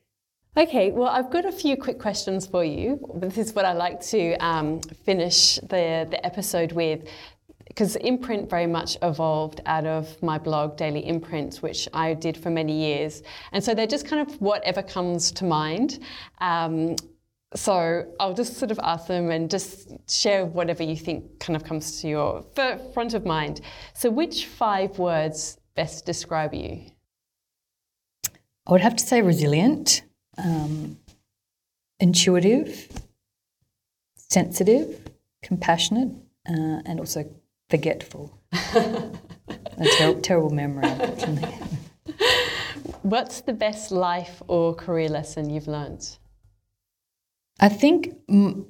Okay, well, I've got a few quick questions for you. This is what I like to um, finish the, the episode with, because Imprint very much evolved out of my blog, Daily Imprint, which I did for many years. And so they're just kind of whatever comes to mind. Um, so I'll just sort of ask them and just share whatever you think kind of comes to your front of mind. So which five words best describe you? I would have to say resilient, um, intuitive, sensitive, compassionate, uh, and also forgetful. A ter- terrible memory. What's the best life or career lesson you've learnt? I think, um,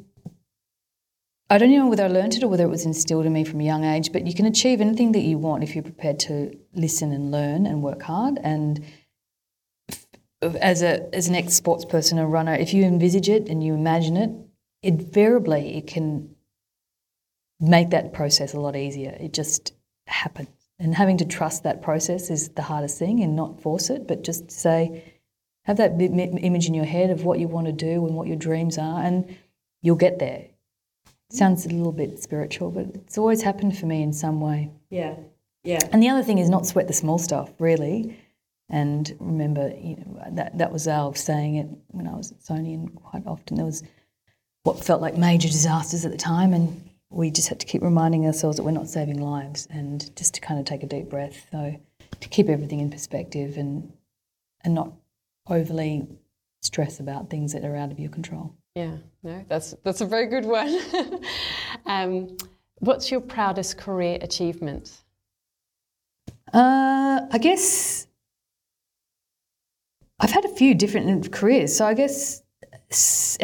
I don't know whether I learnt it or whether it was instilled in me from a young age, but you can achieve anything that you want if you're prepared to listen and learn and work hard. And As a as an ex-sports person or runner, if you envisage it and you imagine it, invariably it can make that process a lot easier. It just happens. And having to trust that process is the hardest thing, and not force it, but just say, have that image in your head of what you want to do and what your dreams are, and you'll get there. It sounds a little bit spiritual, but it's always happened for me in some way. Yeah, yeah. And the other thing is not sweat the small stuff, really. And remember, you know, that that was our saying it when I was at Sony, and quite often there was what felt like major disasters at the time, and we just had to keep reminding ourselves that we're not saving lives, and just to kind of take a deep breath. So to keep everything in perspective and and not overly stress about things that are out of your control. Yeah, no, that's that's a very good one. um, what's your proudest career achievement? Uh, I guess I've had a few different careers. So I guess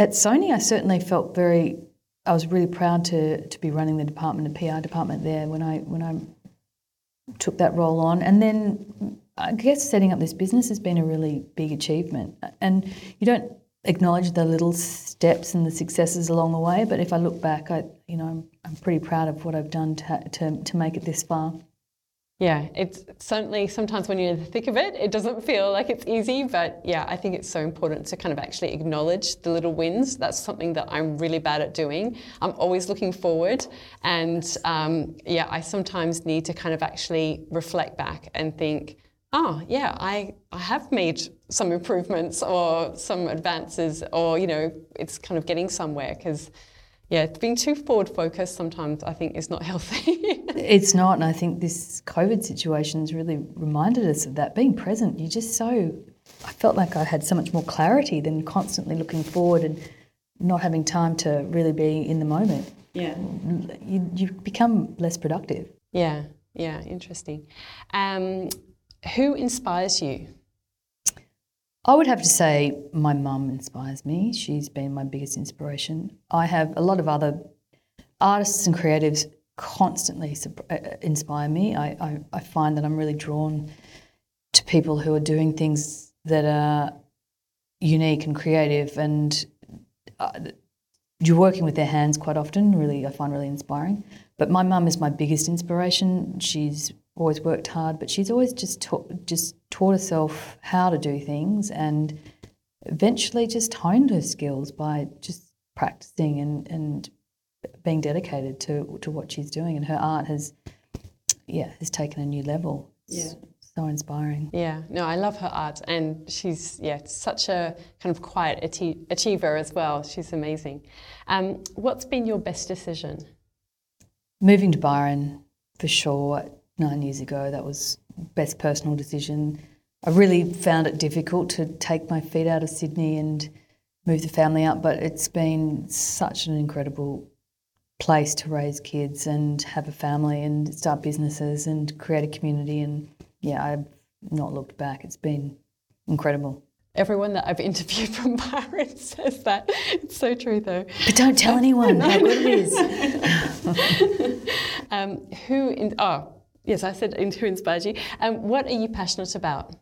at Sony I certainly felt very, I was really proud to to be running the department, the P R department there when I when I took that role on. And then I guess setting up this business has been a really big achievement. And you don't acknowledge the little steps and the successes along the way, but if I look back, I you know, I'm, I'm pretty proud of what I've done to to, to make it this far. Yeah, it's certainly sometimes when you're in the thick of it, it doesn't feel like it's easy. But yeah, I think it's so important to kind of actually acknowledge the little wins. That's something that I'm really bad at doing. I'm always looking forward. And um, yeah, I sometimes need to kind of actually reflect back and think, oh, yeah, I, I have made some improvements or some advances, or, you know, it's kind of getting somewhere. Because yeah, being too forward-focused sometimes I think is not healthy. It's not, and I think this COVID situation has really reminded us of that. Being present, you're just so... I felt like I had so much more clarity than constantly looking forward and not having time to really be in the moment. Yeah. You, you become less productive. Yeah, yeah, interesting. Um, who inspires you? I would have to say my mum inspires me. She's been my biggest inspiration. I have a lot of other artists and creatives constantly inspire me. I, I, I find that I'm really drawn to people who are doing things that are unique and creative, and uh, you're working with their hands quite often, really, I find really inspiring. But my mum is my biggest inspiration. She's always worked hard, but she's always just ta- just taught herself how to do things, and eventually just honed her skills by just practicing and, and being dedicated to, to what she's doing. And her art has, yeah, has taken a new level. It's, yeah. So inspiring. Yeah, no, I love her art, and she's yeah such a kind of quiet ati- achiever as well. She's amazing. Um, what's been your best decision? Moving to Byron, for sure, nine years ago. That was best personal decision. I really found it difficult to take my feet out of Sydney and move the family out, but it's been such an incredible place to raise kids and have a family and start businesses and create a community, and yeah, I've not looked back. It's been incredible. Everyone that I've interviewed from Byron says that. It's so true, though. But don't tell anyone how good it is. um, who? In, oh, yes, I said who inspired you. Um, what are you passionate about?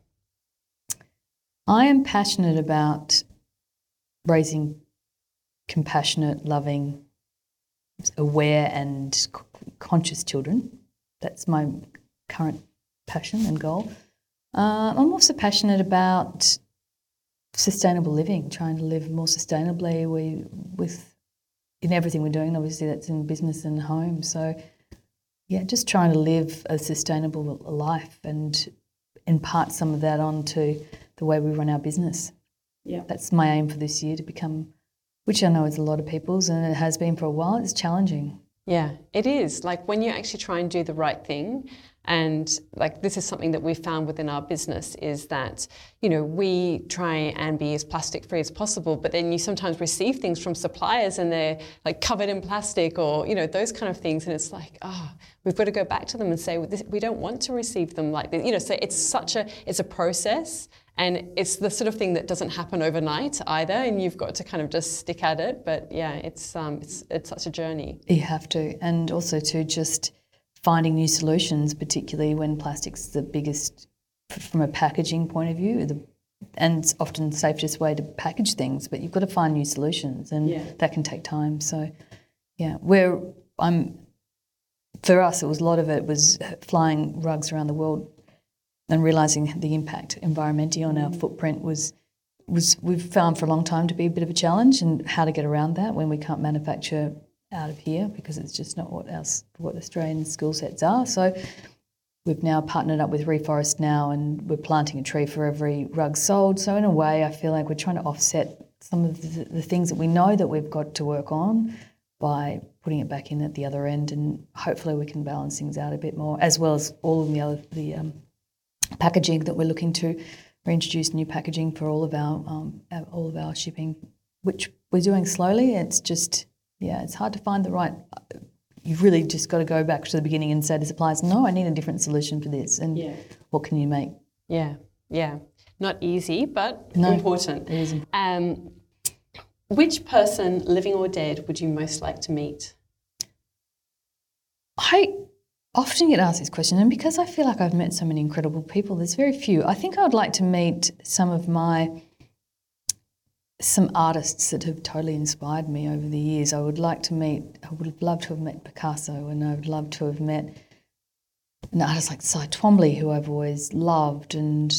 I am passionate about raising compassionate, loving, aware, and conscious children. That's my current passion and goal. Uh, I'm also passionate about sustainable living, trying to live more sustainably we, with in everything we're doing. Obviously, that's in business and home. So, yeah, just trying to live a sustainable life and impart some of that onto the way we run our business. Yeah, that's my aim for this year, to become, which I know is a lot of people's, and it has been for a while. It's challenging. Yeah, it is. Like when you actually try and do the right thing. And like this is something that we found within our business is that, you know, we try and be as plastic free as possible, but then you sometimes receive things from suppliers and they're like covered in plastic or, you know, those kind of things. And it's like, oh, we've got to go back to them and say, we don't want to receive them like this. You know, so it's such a, it's a process, and it's the sort of thing that doesn't happen overnight either. And you've got to kind of just stick at it. But yeah, it's, um, it's, it's such a journey. You have to. And also to just finding new solutions, particularly when plastic's the biggest, from a packaging point of view, the, and it's often the safest way to package things, but you've got to find new solutions, and yeah. that can take time. So, yeah, where I'm, for us, it was a lot of it was flying rugs around the world and realising the impact environmentally on mm-hmm. our footprint was, was we've found for a long time to be a bit of a challenge, and how to get around that when we can't manufacture out of here, because it's just not what our what Australian skill sets are. So we've now partnered up with Reforest Now, and we're planting a tree for every rug sold. So in a way, I feel like we're trying to offset some of the, the things that we know that we've got to work on by putting it back in at the other end, and hopefully we can balance things out a bit more, as well as all of the other the um, packaging that we're looking to reintroduce new packaging for all of our um, all of our shipping, which we're doing slowly. It's just Yeah, it's hard to find the right. You've really just got to go back to the beginning and say to suppliers, no, I need a different solution for this. And yeah. what can you make? Yeah, yeah. Not easy, but no, important. It is important. Um, which person, living or dead, would you most like to meet? I often get asked this question, and because I feel like I've met so many incredible people, there's very few. I think I would like to meet some of my... some artists that have totally inspired me over the years. I would like to meet, I would have loved to have met Picasso, and I would love to have met an artist like Cy Twombly, who I've always loved, and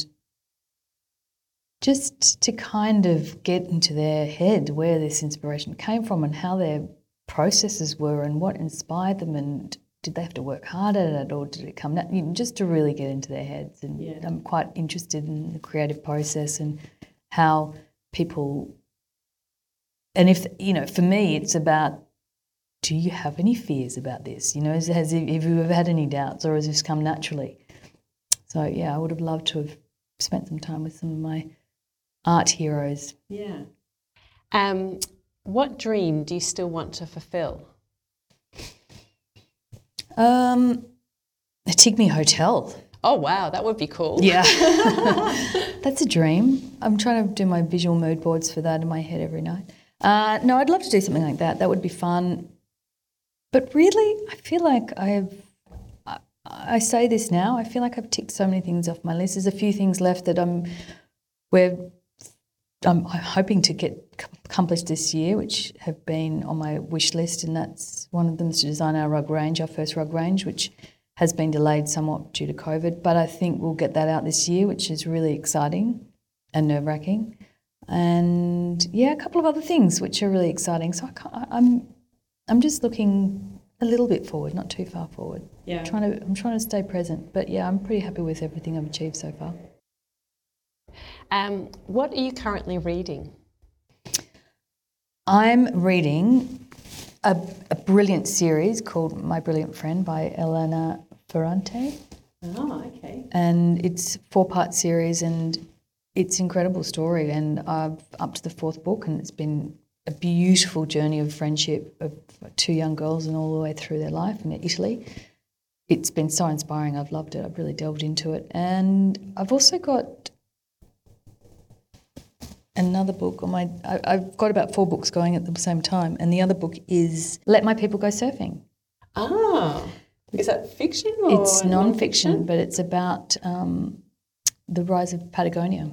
just to kind of get into their head where this inspiration came from and how their processes were and what inspired them, and did they have to work hard at it, or did it come down, just to really get into their heads. And yeah. I'm quite interested in the creative process and how people, and if, you know, for me, it's about, do you have any fears about this? You know, has, has have you ever had any doubts, or has this come naturally? So, yeah, I would have loved to have spent some time with some of my art heroes. Yeah. Um, what dream do you still want to fulfil? Um, a Tigmi hotel. Oh, wow, that would be cool. Yeah. That's a dream. I'm trying to do my visual mood boards for that in my head every night. Uh, no, I'd love to do something like that. That would be fun. But really, I feel like I've, I, I say this now, I feel like I've ticked so many things off my list. There's a few things left that I'm, we're I'm hoping to get accomplished this year, which have been on my wish list, and that's one of them is to design our rug range, our first rug range, which has been delayed somewhat due to COVID, but I think we'll get that out this year, which is really exciting and nerve-wracking. And, yeah, a couple of other things which are really exciting. So I can't, I'm I'm just looking a little bit forward, not too far forward. Yeah. I'm trying to, I'm trying to stay present. But, yeah, I'm pretty happy with everything I've achieved so far. Um, what are you currently reading? I'm reading a, a brilliant series called My Brilliant Friend by Elena Ferrante. Oh, okay. And it's a four-part series, and it's an incredible story, and I've up to the fourth book, and it's been a beautiful journey of friendship of two young girls and all the way through their life in Italy. It's been so inspiring. I've loved it. I've really delved into it. And I've also got another book on my, I, I've got about four books going at the same time, and the other book is Let My People Go Surfing. Ah, is that fiction or it's non-fiction? But it's about um, the rise of Patagonia.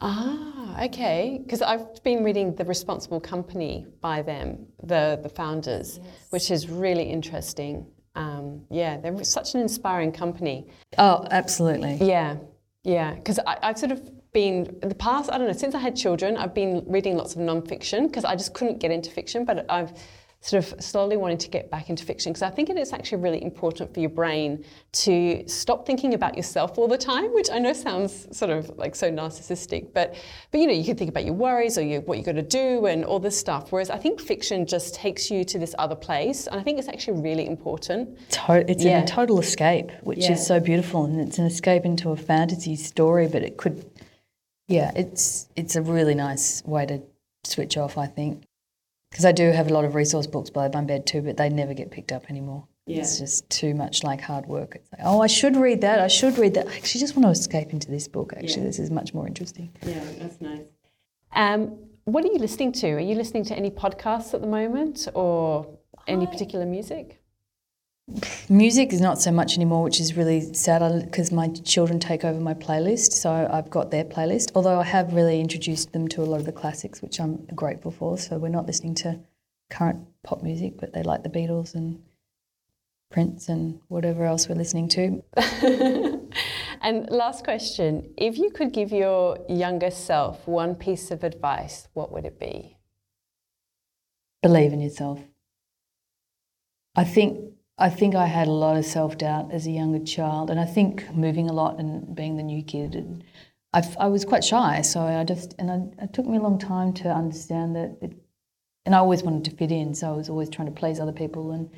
Ah, okay. Because I've been reading The Responsible Company by them, the the founders, yes. Which is really interesting. Um, yeah, they're such an inspiring company. Oh, absolutely. Yeah, yeah. Because I've sort of been in the past, I don't know, since I had children, I've been reading lots of non-fiction because I just couldn't get into fiction, but I've sort of slowly wanted to get back into fiction because I think it is actually really important for your brain to stop thinking about yourself all the time, which I know sounds sort of like so narcissistic, but but you know, you can think about your worries or your, what you've got to do and all this stuff, whereas I think fiction just takes you to this other place, and I think it's actually really important. To- it's yeah. a total escape, which yeah. is so beautiful, and it's an escape into a fantasy story, but it could... Yeah, it's it's a really nice way to switch off, I think, because I do have a lot of resource books by my bed too, but they never get picked up anymore. Yeah. It's just too much like hard work. It's like, oh, I should read that, I should read that. I actually just want to escape into this book, actually. Yeah. This is much more interesting. Yeah, that's nice. Um, what are you listening to? Are you listening to any podcasts at the moment or Hi. any particular music? Music is not so much anymore, which is really sad because my children take over my playlist, so I've got their playlist, although I have really introduced them to a lot of the classics, which I'm grateful for, so we're not listening to current pop music, but they like the Beatles and Prince and whatever else we're listening to. And last question, if you could give your younger self one piece of advice, what would it be? Believe in yourself. I think... I think I had a lot of self-doubt as a younger child, and I think moving a lot and being the new kid, and I, I was quite shy, so I just, and I, it took me a long time to understand that, it, and I always wanted to fit in, so I was always trying to please other people, and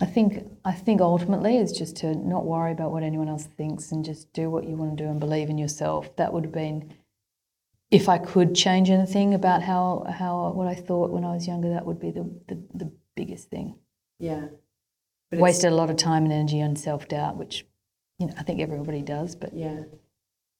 I think I think ultimately it's just to not worry about what anyone else thinks and just do what you want to do and believe in yourself. That would have been, if I could change anything about how, how what I thought when I was younger, that would be the, the, the biggest thing. Yeah. But wasted a lot of time and energy on self-doubt, which, you know, I think everybody does, but yeah,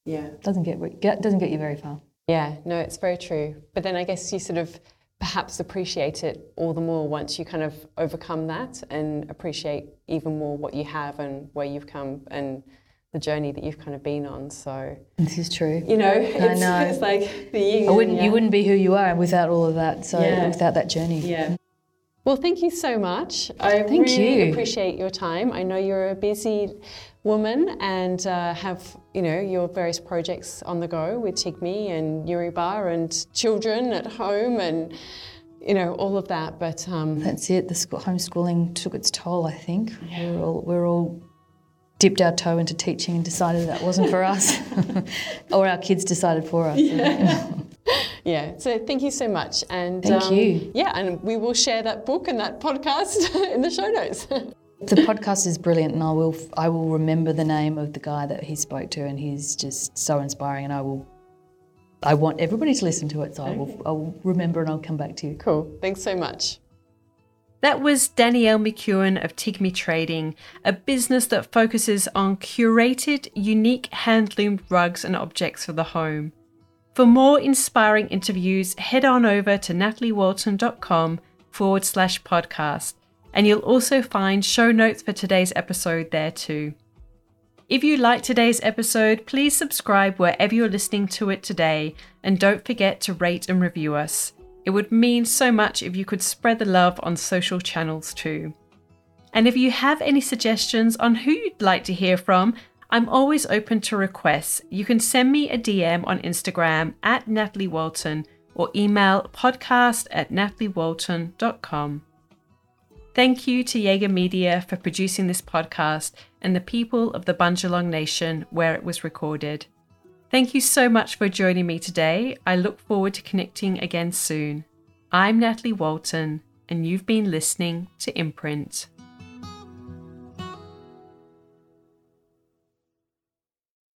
yeah, doesn't get, get doesn't get you very far. Yeah, no, it's very true. But then I guess you sort of perhaps appreciate it all the more once you kind of overcome that and appreciate even more what you have and where you've come and the journey that you've kind of been on. So this is true. You know, it's, I know. It's like the yin. I wouldn't, yeah. You wouldn't be who you are without all of that. So yeah. Without that journey, yeah. Well, thank you so much. I thank really you. appreciate your time. I know you're a busy woman and uh, have, you know, your various projects on the go with Tigmi and Newrybar and children at home and, you know, all of that. But um, that's it. The school, homeschooling took its toll, I think. Yeah. We're all we're all dipped our toe into teaching and decided that wasn't for us, or our kids decided for us. Yeah. Yeah, so thank you so much. And Thank um, you. Yeah, and we will share that book and that podcast in the show notes. The podcast is brilliant, and I will I will remember the name of the guy that he spoke to, and he's just so inspiring, and I will I want everybody to listen to it, so okay. I will I will remember and I'll come back to you. Cool. Thanks so much. That was Danielle McKeown of Tigmi Trading, a business that focuses on curated, unique handloomed rugs and objects for the home. For more inspiring interviews, head on over to nataliewalton.com forward slash podcast, and you'll also find show notes for today's episode there too. If you liked today's episode, please subscribe wherever you're listening to it today, and don't forget to rate and review us. It would mean so much if you could spread the love on social channels too. And if you have any suggestions on who you'd like to hear from, I'm always open to requests. You can send me a D M on Instagram at Natalie Walton or email podcast at nataliewalton dot com. Thank you to Jaeger Media for producing this podcast and the people of the Bundjalung Nation where it was recorded. Thank you so much for joining me today. I look forward to connecting again soon. I'm Natalie Walton, and you've been listening to Imprint.